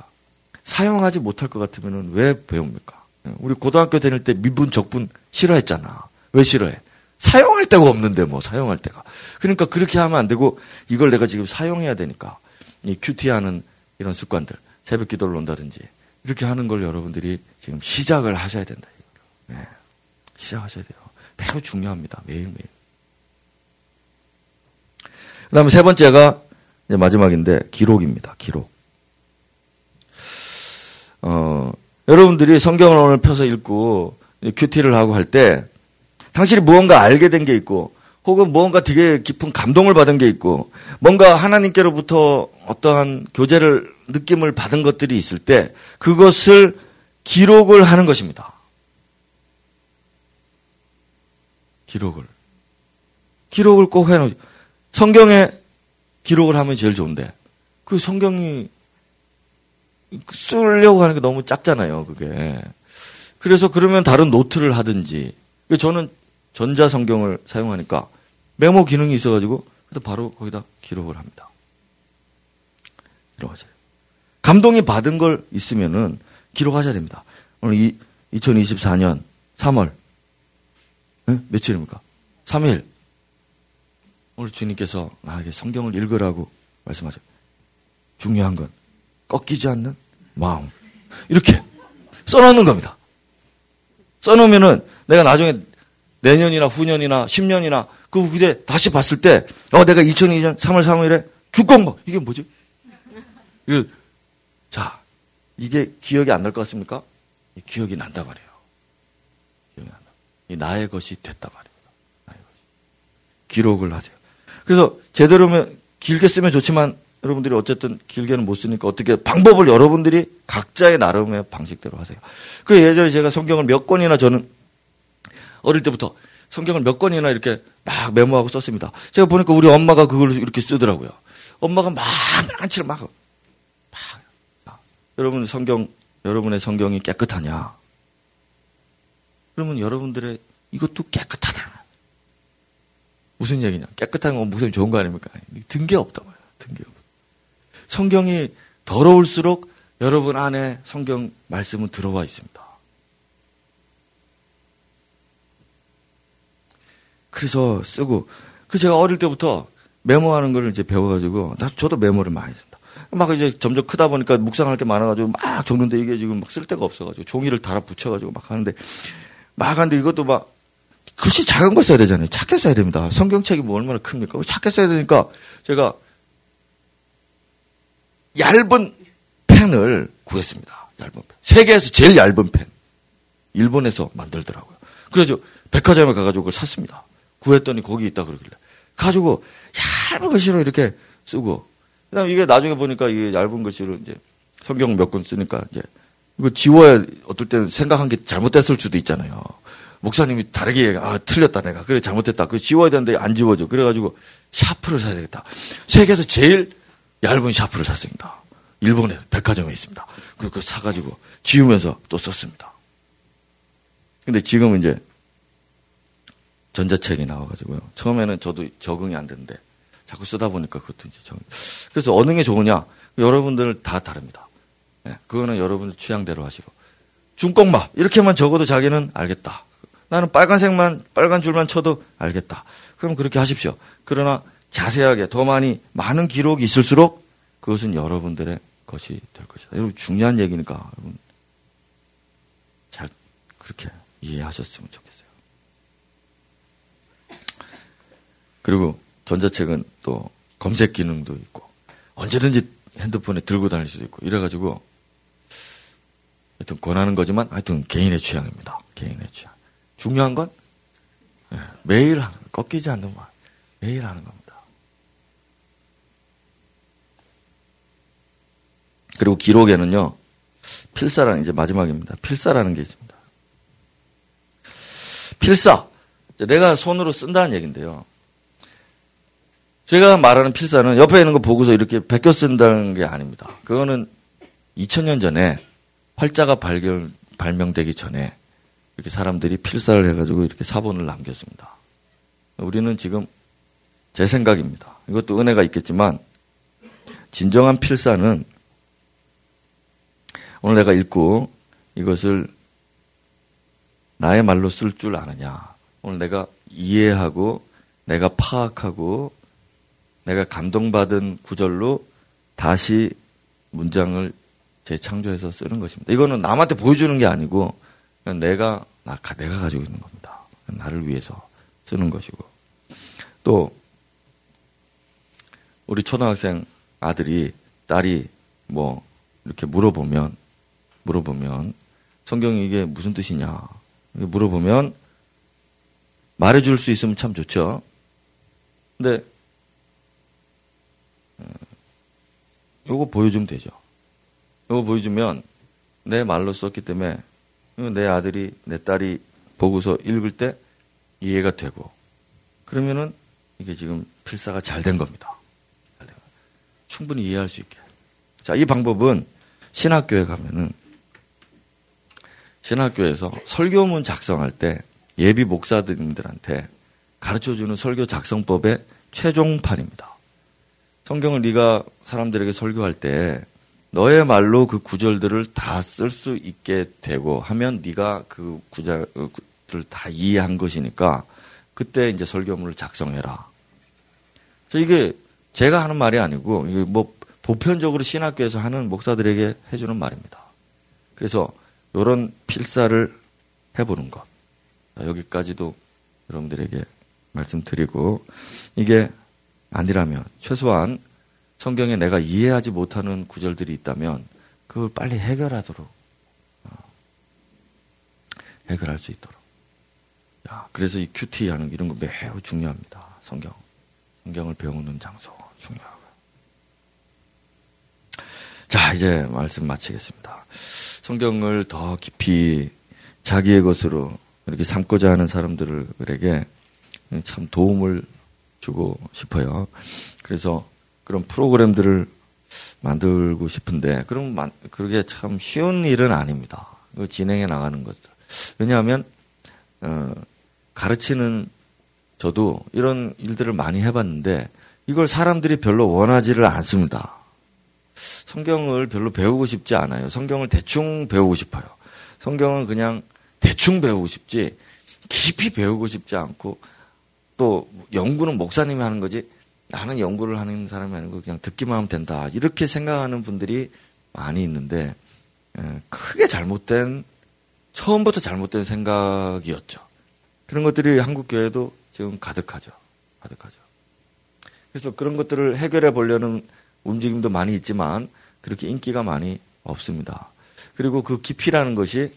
사용하지 못할 것 같으면은 왜 배웁니까? 우리 고등학교 다닐 때 미분, 적분 싫어했잖아. 왜 싫어해? 사용할 데가 없는데 뭐 사용할 데가. 그러니까 그렇게 하면 안 되고 이걸 내가 지금 사용해야 되니까 이 큐티하는 이런 습관들, 새벽 기도를 온다든지 이렇게 하는 걸 여러분들이 지금 시작을 하셔야 된다. 네. 시작하셔야 돼요. 매우 중요합니다. 매일매일. 그 다음에 세 번째가 이제 마지막인데 기록입니다. 기록. 어, 여러분들이 성경을 오늘 펴서 읽고 큐티를 하고 할 때 당신이 무언가 알게 된 게 있고 혹은 무언가 되게 깊은 감동을 받은 게 있고 뭔가 하나님께로부터 어떠한 교제를 느낌을 받은 것들이 있을 때 그것을 기록을 하는 것입니다. 기록을. 기록을 꼭 해놓으세요. 성경에 기록을 하면 제일 좋은데 그 성경이 쓰려고 하는 게 너무 작잖아요, 그게. 그래서 그러면 다른 노트를 하든지. 저는 전자성경을 사용하니까 메모 기능이 있어가지고 바로 거기다 기록을 합니다. 기록하세요. 감동이 받은 걸 있으면은 기록하셔야 됩니다. 오늘 이, 이천이십사 년 삼월 네? 며칠입니까? 삼 일 오늘 주님께서 나에게 성경을 읽으라고 말씀하세요. 중요한 건 꺾이지 않는 마음. 이렇게 써놓는 겁니다. 써놓으면은 내가 나중에 내년이나 후년이나 십 년이나 그 후에 다시 봤을 때, 어, 내가 이천이 년 삼월 삼일에 주권, 이게 뭐지? 이거, 자, 이게 기억이 안 날 것 같습니까? 기억이 난다 말이에요. 기억이 난다. 이 나의 것이 됐다 말입니다. 나의 것이. 기록을 하세요. 그래서 제대로면 길게 쓰면 좋지만 여러분들이 어쨌든 길게는 못 쓰니까 어떻게 방법을 여러분들이 각자의 나름의 방식대로 하세요. 그 예전에 제가 성경을 몇 권이나 저는 어릴 때부터 성경을 몇 권이나 이렇게 막 메모하고 썼습니다. 제가 보니까 우리 엄마가 그걸 이렇게 쓰더라고요. 엄마가 막 한칠 막, 막 여러분 성경 여러분의 성경이 깨끗하냐? 그러면 여러분들의 이것도 깨끗하다. 무슨 얘기냐? 깨끗한 건 목사님 좋은 거 아닙니까? 든 게 없다 말이야. 든 게 없. 성경이 더러울수록 여러분 안에 성경 말씀은 들어와 있습니다. 그래서 쓰고, 그 제가 어릴 때부터 메모하는 걸 이제 배워가지고, 나 저도 메모를 많이 했습니다. 막 이제 점점 크다 보니까 묵상할 게 많아가지고 막 적는데 이게 지금 막 쓸 데가 없어가지고 종이를 달아 붙여가지고 막 하는데, 막 하는데 이것도 막 글씨 작은 거 써야 되잖아요. 작게 써야 됩니다. 성경책이 뭐 얼마나 큽니까? 작게 써야 되니까 제가 얇은 펜을 구했습니다. 얇은 펜. 세계에서 제일 얇은 펜. 일본에서 만들더라고요. 그래서 백화점에 가가지고 그걸 샀습니다. 구했더니 거기 있다 그러길래. 가지고 얇은 글씨로 이렇게 쓰고. 그 다음에 이게 나중에 보니까 이게 얇은 글씨로 이제 성경 몇 권 쓰니까 이제 이거 지워야 어떨 때는 생각한 게 잘못됐을 수도 있잖아요. 목사님이 다르게 얘기, 아, 틀렸다 내가. 그래, 잘못됐다. 그거 지워야 되는데 안 지워져. 그래가지고 샤프를 사야 되겠다. 세계에서 제일 얇은 샤프를 샀습니다. 일본에 백화점에 있습니다. 그리고 그거 사가지고 지우면서 또 썼습니다. 근데 지금 이제 전자책이 나와가지고요. 처음에는 저도 적응이 안 되는데 자꾸 쓰다 보니까 그것도 이제 정... 그래서 어느 게 좋으냐? 여러분들 다 다릅니다. 예, 그거는 여러분들 취향대로 하시고. 중꺾마 이렇게만 적어도 자기는 알겠다. 나는 빨간색만 빨간 줄만 쳐도 알겠다. 그럼 그렇게 하십시오. 그러나 자세하게 더 많이 많은 기록이 있을수록 그것은 여러분들의 것이 될 것이다. 여러분 중요한 얘기니까 여러분 잘 그렇게 이해하셨으면 좋겠어요. 그리고 전자책은 또 검색 기능도 있고 언제든지 핸드폰에 들고 다닐 수도 있고 이래가지고 하여튼 권하는 거지만 하여튼 개인의 취향입니다. 개인의 취향. 중요한 건 매일 하는 꺾이지 않는 말 매일 하는 겁니다. 그리고 기록에는요 필사라는 이제 마지막입니다. 필사라는 게 있습니다. 필사 내가 손으로 쓴다는 얘긴데요. 제가 말하는 필사는 옆에 있는 거 보고서 이렇게 베껴 쓴다는 게 아닙니다. 그거는 이천 년 전에 활자가 발견 발명되기 전에 이렇게 사람들이 필사를 해가지고 이렇게 사본을 남겼습니다. 우리는 지금 제 생각입니다. 이것도 은혜가 있겠지만 진정한 필사는 오늘 내가 읽고 이것을 나의 말로 쓸 줄 아느냐. 오늘 내가 이해하고 내가 파악하고 내가 감동받은 구절로 다시 문장을 재창조해서 쓰는 것입니다. 이거는 남한테 보여주는 게 아니고 그냥 내가 나, 내가 가지고 있는 겁니다. 나를 위해서 쓰는 것이고 또 우리 초등학생 아들이 딸이 뭐 이렇게 물어보면 물어보면 성경이 이게 무슨 뜻이냐 물어보면 말해줄 수 있으면 참 좋죠. 근데 요거 보여주면 되죠. 요거 보여주면 내 말로 썼기 때문에 내 아들이 내 딸이 보고서 읽을 때 이해가 되고 그러면은 이게 지금 필사가 잘 된 겁니다. 충분히 이해할 수 있게. 자, 이 방법은 신학교에 가면은 신학교에서 설교문 작성할 때 예비 목사님들한테 가르쳐주는 설교 작성법의 최종판입니다. 성경을 네가 사람들에게 설교할 때 너의 말로 그 구절들을 다 쓸 수 있게 되고 하면 네가 그 구절들을 다 이해한 것이니까 그때 이제 설교문을 작성해라. 이게 제가 하는 말이 아니고 이게 뭐 보편적으로 신학교에서 하는 목사들에게 해주는 말입니다. 그래서 이런 필사를 해보는 것. 여기까지도 여러분들에게 말씀드리고 이게 아니라면 최소한 성경에 내가 이해하지 못하는 구절들이 있다면 그걸 빨리 해결하도록 해결할 수 있도록. 야, 그래서 이 큐티 하는 이런 거 매우 중요합니다. 성경. 성경을 배우는 장소 중요합니다. 자, 이제 말씀 마치겠습니다. 성경을 더 깊이 자기의 것으로 이렇게 삼고자 하는 사람들에게 참 도움을 주고 싶어요. 그래서 그런 프로그램들을 만들고 싶은데, 그럼, 그게 참 쉬운 일은 아닙니다. 그 진행해 나가는 것들. 왜냐하면, 어, 가르치는 저도 이런 일들을 많이 해봤는데, 이걸 사람들이 별로 원하지를 않습니다. 성경을 별로 배우고 싶지 않아요. 성경을 대충 배우고 싶어요. 성경을 그냥 대충 배우고 싶지 깊이 배우고 싶지 않고 또 연구는 목사님이 하는 거지 나는 연구를 하는 사람이 아니고 그냥 듣기만 하면 된다. 이렇게 생각하는 분들이 많이 있는데 크게 잘못된 처음부터 잘못된 생각이었죠. 그런 것들이 한국 교회도 지금 가득하죠. 가득하죠. 그래서 그런 것들을 해결해 보려는 움직임도 많이 있지만 그렇게 인기가 많이 없습니다. 그리고 그 깊이라는 것이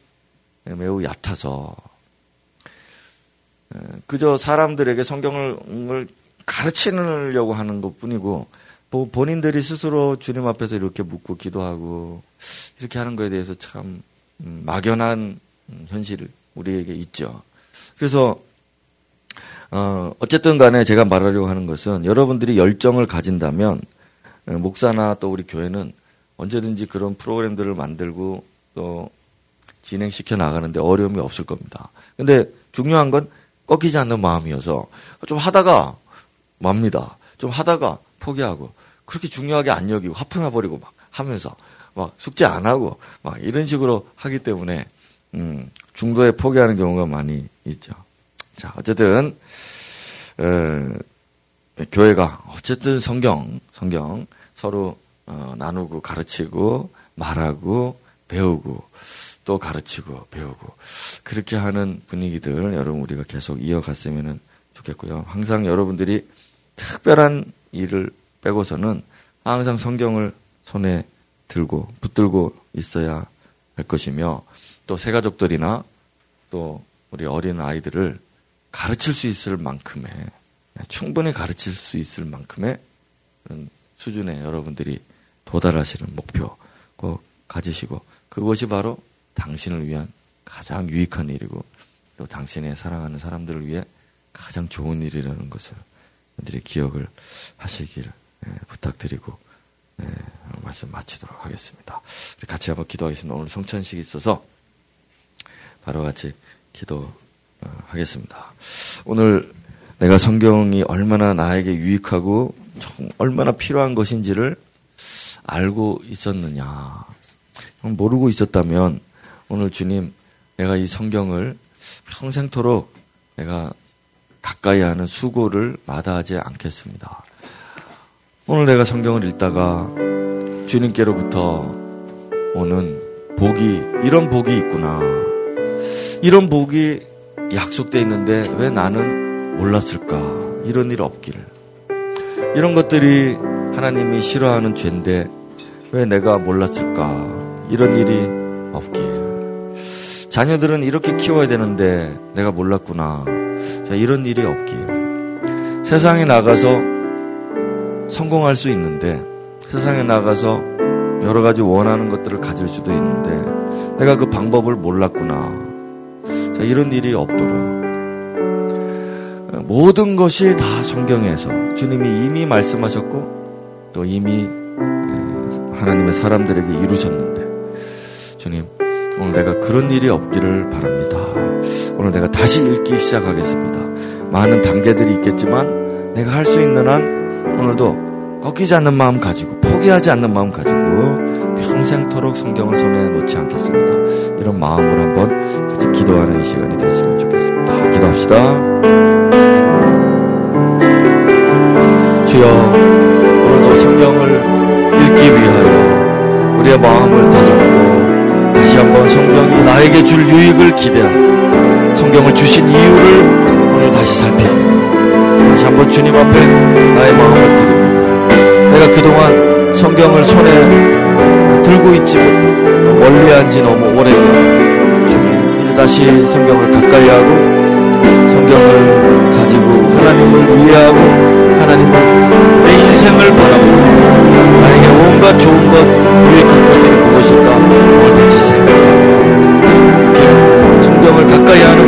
매우 얕아서 그저 사람들에게 성경을 가르치려고 하는 것뿐이고 본인들이 스스로 주님 앞에서 이렇게 묻고 기도하고 이렇게 하는 것에 대해서 참 막연한 현실 우리에게 있죠. 그래서 어쨌든 간에 제가 말하려고 하는 것은 여러분들이 열정을 가진다면 목사나 또 우리 교회는 언제든지 그런 프로그램들을 만들고 또 진행시켜 나가는데 어려움이 없을 겁니다. 근데 중요한 건 꺾이지 않는 마음이어서 좀 하다가 맙니다. 좀 하다가 포기하고 그렇게 중요하게 안 여기고 화풀어버리고 막 하면서 막 숙제 안 하고 막 이런 식으로 하기 때문에 음, 중도에 포기하는 경우가 많이 있죠. 자, 어쨌든 에, 교회가 어쨌든 성경 성경 서로 어, 나누고 가르치고 말하고 배우고 또 가르치고 배우고 그렇게 하는 분위기들 여러분 우리가 계속 이어갔으면 좋겠고요. 항상 여러분들이 특별한 일을 빼고서는 항상 성경을 손에 들고 붙들고 있어야 할 것이며 또 새가족들이나 또 우리 어린 아이들을 가르칠 수 있을 만큼의 충분히 가르칠 수 있을 만큼의 그런 수준에 여러분들이 도달하시는 목표 꼭 가지시고 그것이 바로 당신을 위한 가장 유익한 일이고 또 당신의 사랑하는 사람들을 위해 가장 좋은 일이라는 것을 여러분들이 기억을 하시길 부탁드리고 네, 말씀 마치도록 하겠습니다. 우리 같이 한번 기도하겠습니다. 오늘 성찬식이 있어서 바로 같이 기도하겠습니다. 오늘 내가 성경이 얼마나 나에게 유익하고 얼마나 필요한 것인지를 알고 있었느냐. 모르고 있었다면 오늘 주님 내가 이 성경을 평생토록 내가 가까이 하는 수고를 마다하지 않겠습니다. 오늘 내가 성경을 읽다가 주님께로부터 오는 복이 이런 복이 있구나. 이런 복이 약속되어 있는데 왜 나는 몰랐을까. 이런 일 없기를. 이런 것들이 하나님이 싫어하는 죄인데 왜 내가 몰랐을까. 이런 일이 없길. 자녀들은 이렇게 키워야 되는데 내가 몰랐구나. 자, 이런 일이 없길. 세상에 나가서 성공할 수 있는데 세상에 나가서 여러 가지 원하는 것들을 가질 수도 있는데 내가 그 방법을 몰랐구나. 자, 이런 일이 없도록 모든 것이 다 성경에서 주님이 이미 말씀하셨고 또 이미 하나님의 사람들에게 이루셨는데 주님 오늘 내가 그런 일이 없기를 바랍니다. 오늘 내가 다시 읽기 시작하겠습니다. 많은 단계들이 있겠지만 내가 할 수 있는 한 오늘도 꺾이지 않는 마음 가지고 포기하지 않는 마음 가지고 평생토록 성경을 손에 놓지 않겠습니다. 이런 마음으로 한번 같이 기도하는 이 시간이 됐으면 좋겠습니다. 기도합시다. 주여 오늘도 성경을 읽기 위하여 우리의 마음을 다잡고 다시 한번 성경이 나에게 줄 유익을 기대하고 성경을 주신 이유를 오늘 다시 살피고 다시 한번 주님 앞에 나의 마음을 드립니다. 내가 그동안 성경을 손에 들고 있지 못하고 멀리한 지 너무 오래된 주님 이제 다시 성경을 가까이 하고 성경을 가지고 하나님을 이해하고 하나님을 내 인생을 바라보고 나에게 온갖 좋은 것 유익한 것들이 무엇인가 오늘 다시 생각합니다. 성경을 가까이 하는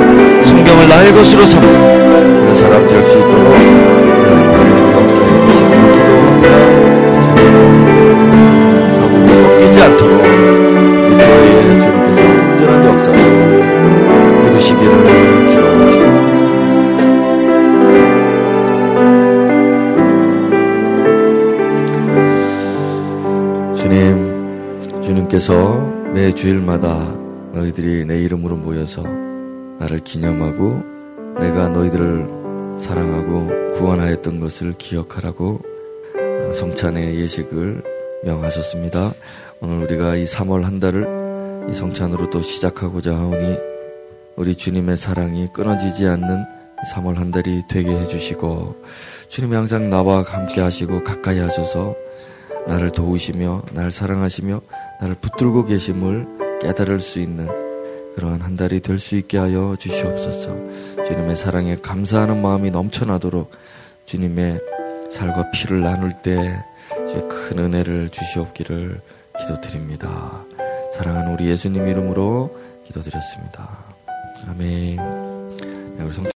성경을 나의 것으로 삼는 사람 될 수 있도록 하나님의 역사에 계시는 기도합니다. 하고 꺾이지 않도록 이 교회에 주님께서 온전한 역사를 이루시기를 기도합니다. 주님, 주님께서 매 주일마다 너희들이 내 이름으로 모여서 나를 기념하고 내가 너희들을 사랑하고 구원하였던 것을 기억하라고 성찬의 예식을 명하셨습니다. 오늘 우리가 이 삼월 한 달을 이 성찬으로 또 시작하고자 하오니 우리 주님의 사랑이 끊어지지 않는 삼월 한 달이 되게 해주시고 주님이 항상 나와 함께 하시고 가까이 하셔서 나를 도우시며 나를 사랑하시며 나를 붙들고 계심을 깨달을 수 있는 그러한 한 달이 될 수 있게 하여 주시옵소서. 주님의 사랑에 감사하는 마음이 넘쳐나도록 주님의 살과 피를 나눌 때 큰 은혜를 주시옵기를 기도드립니다. 사랑하는 우리 예수님 이름으로 기도드렸습니다. 아멘.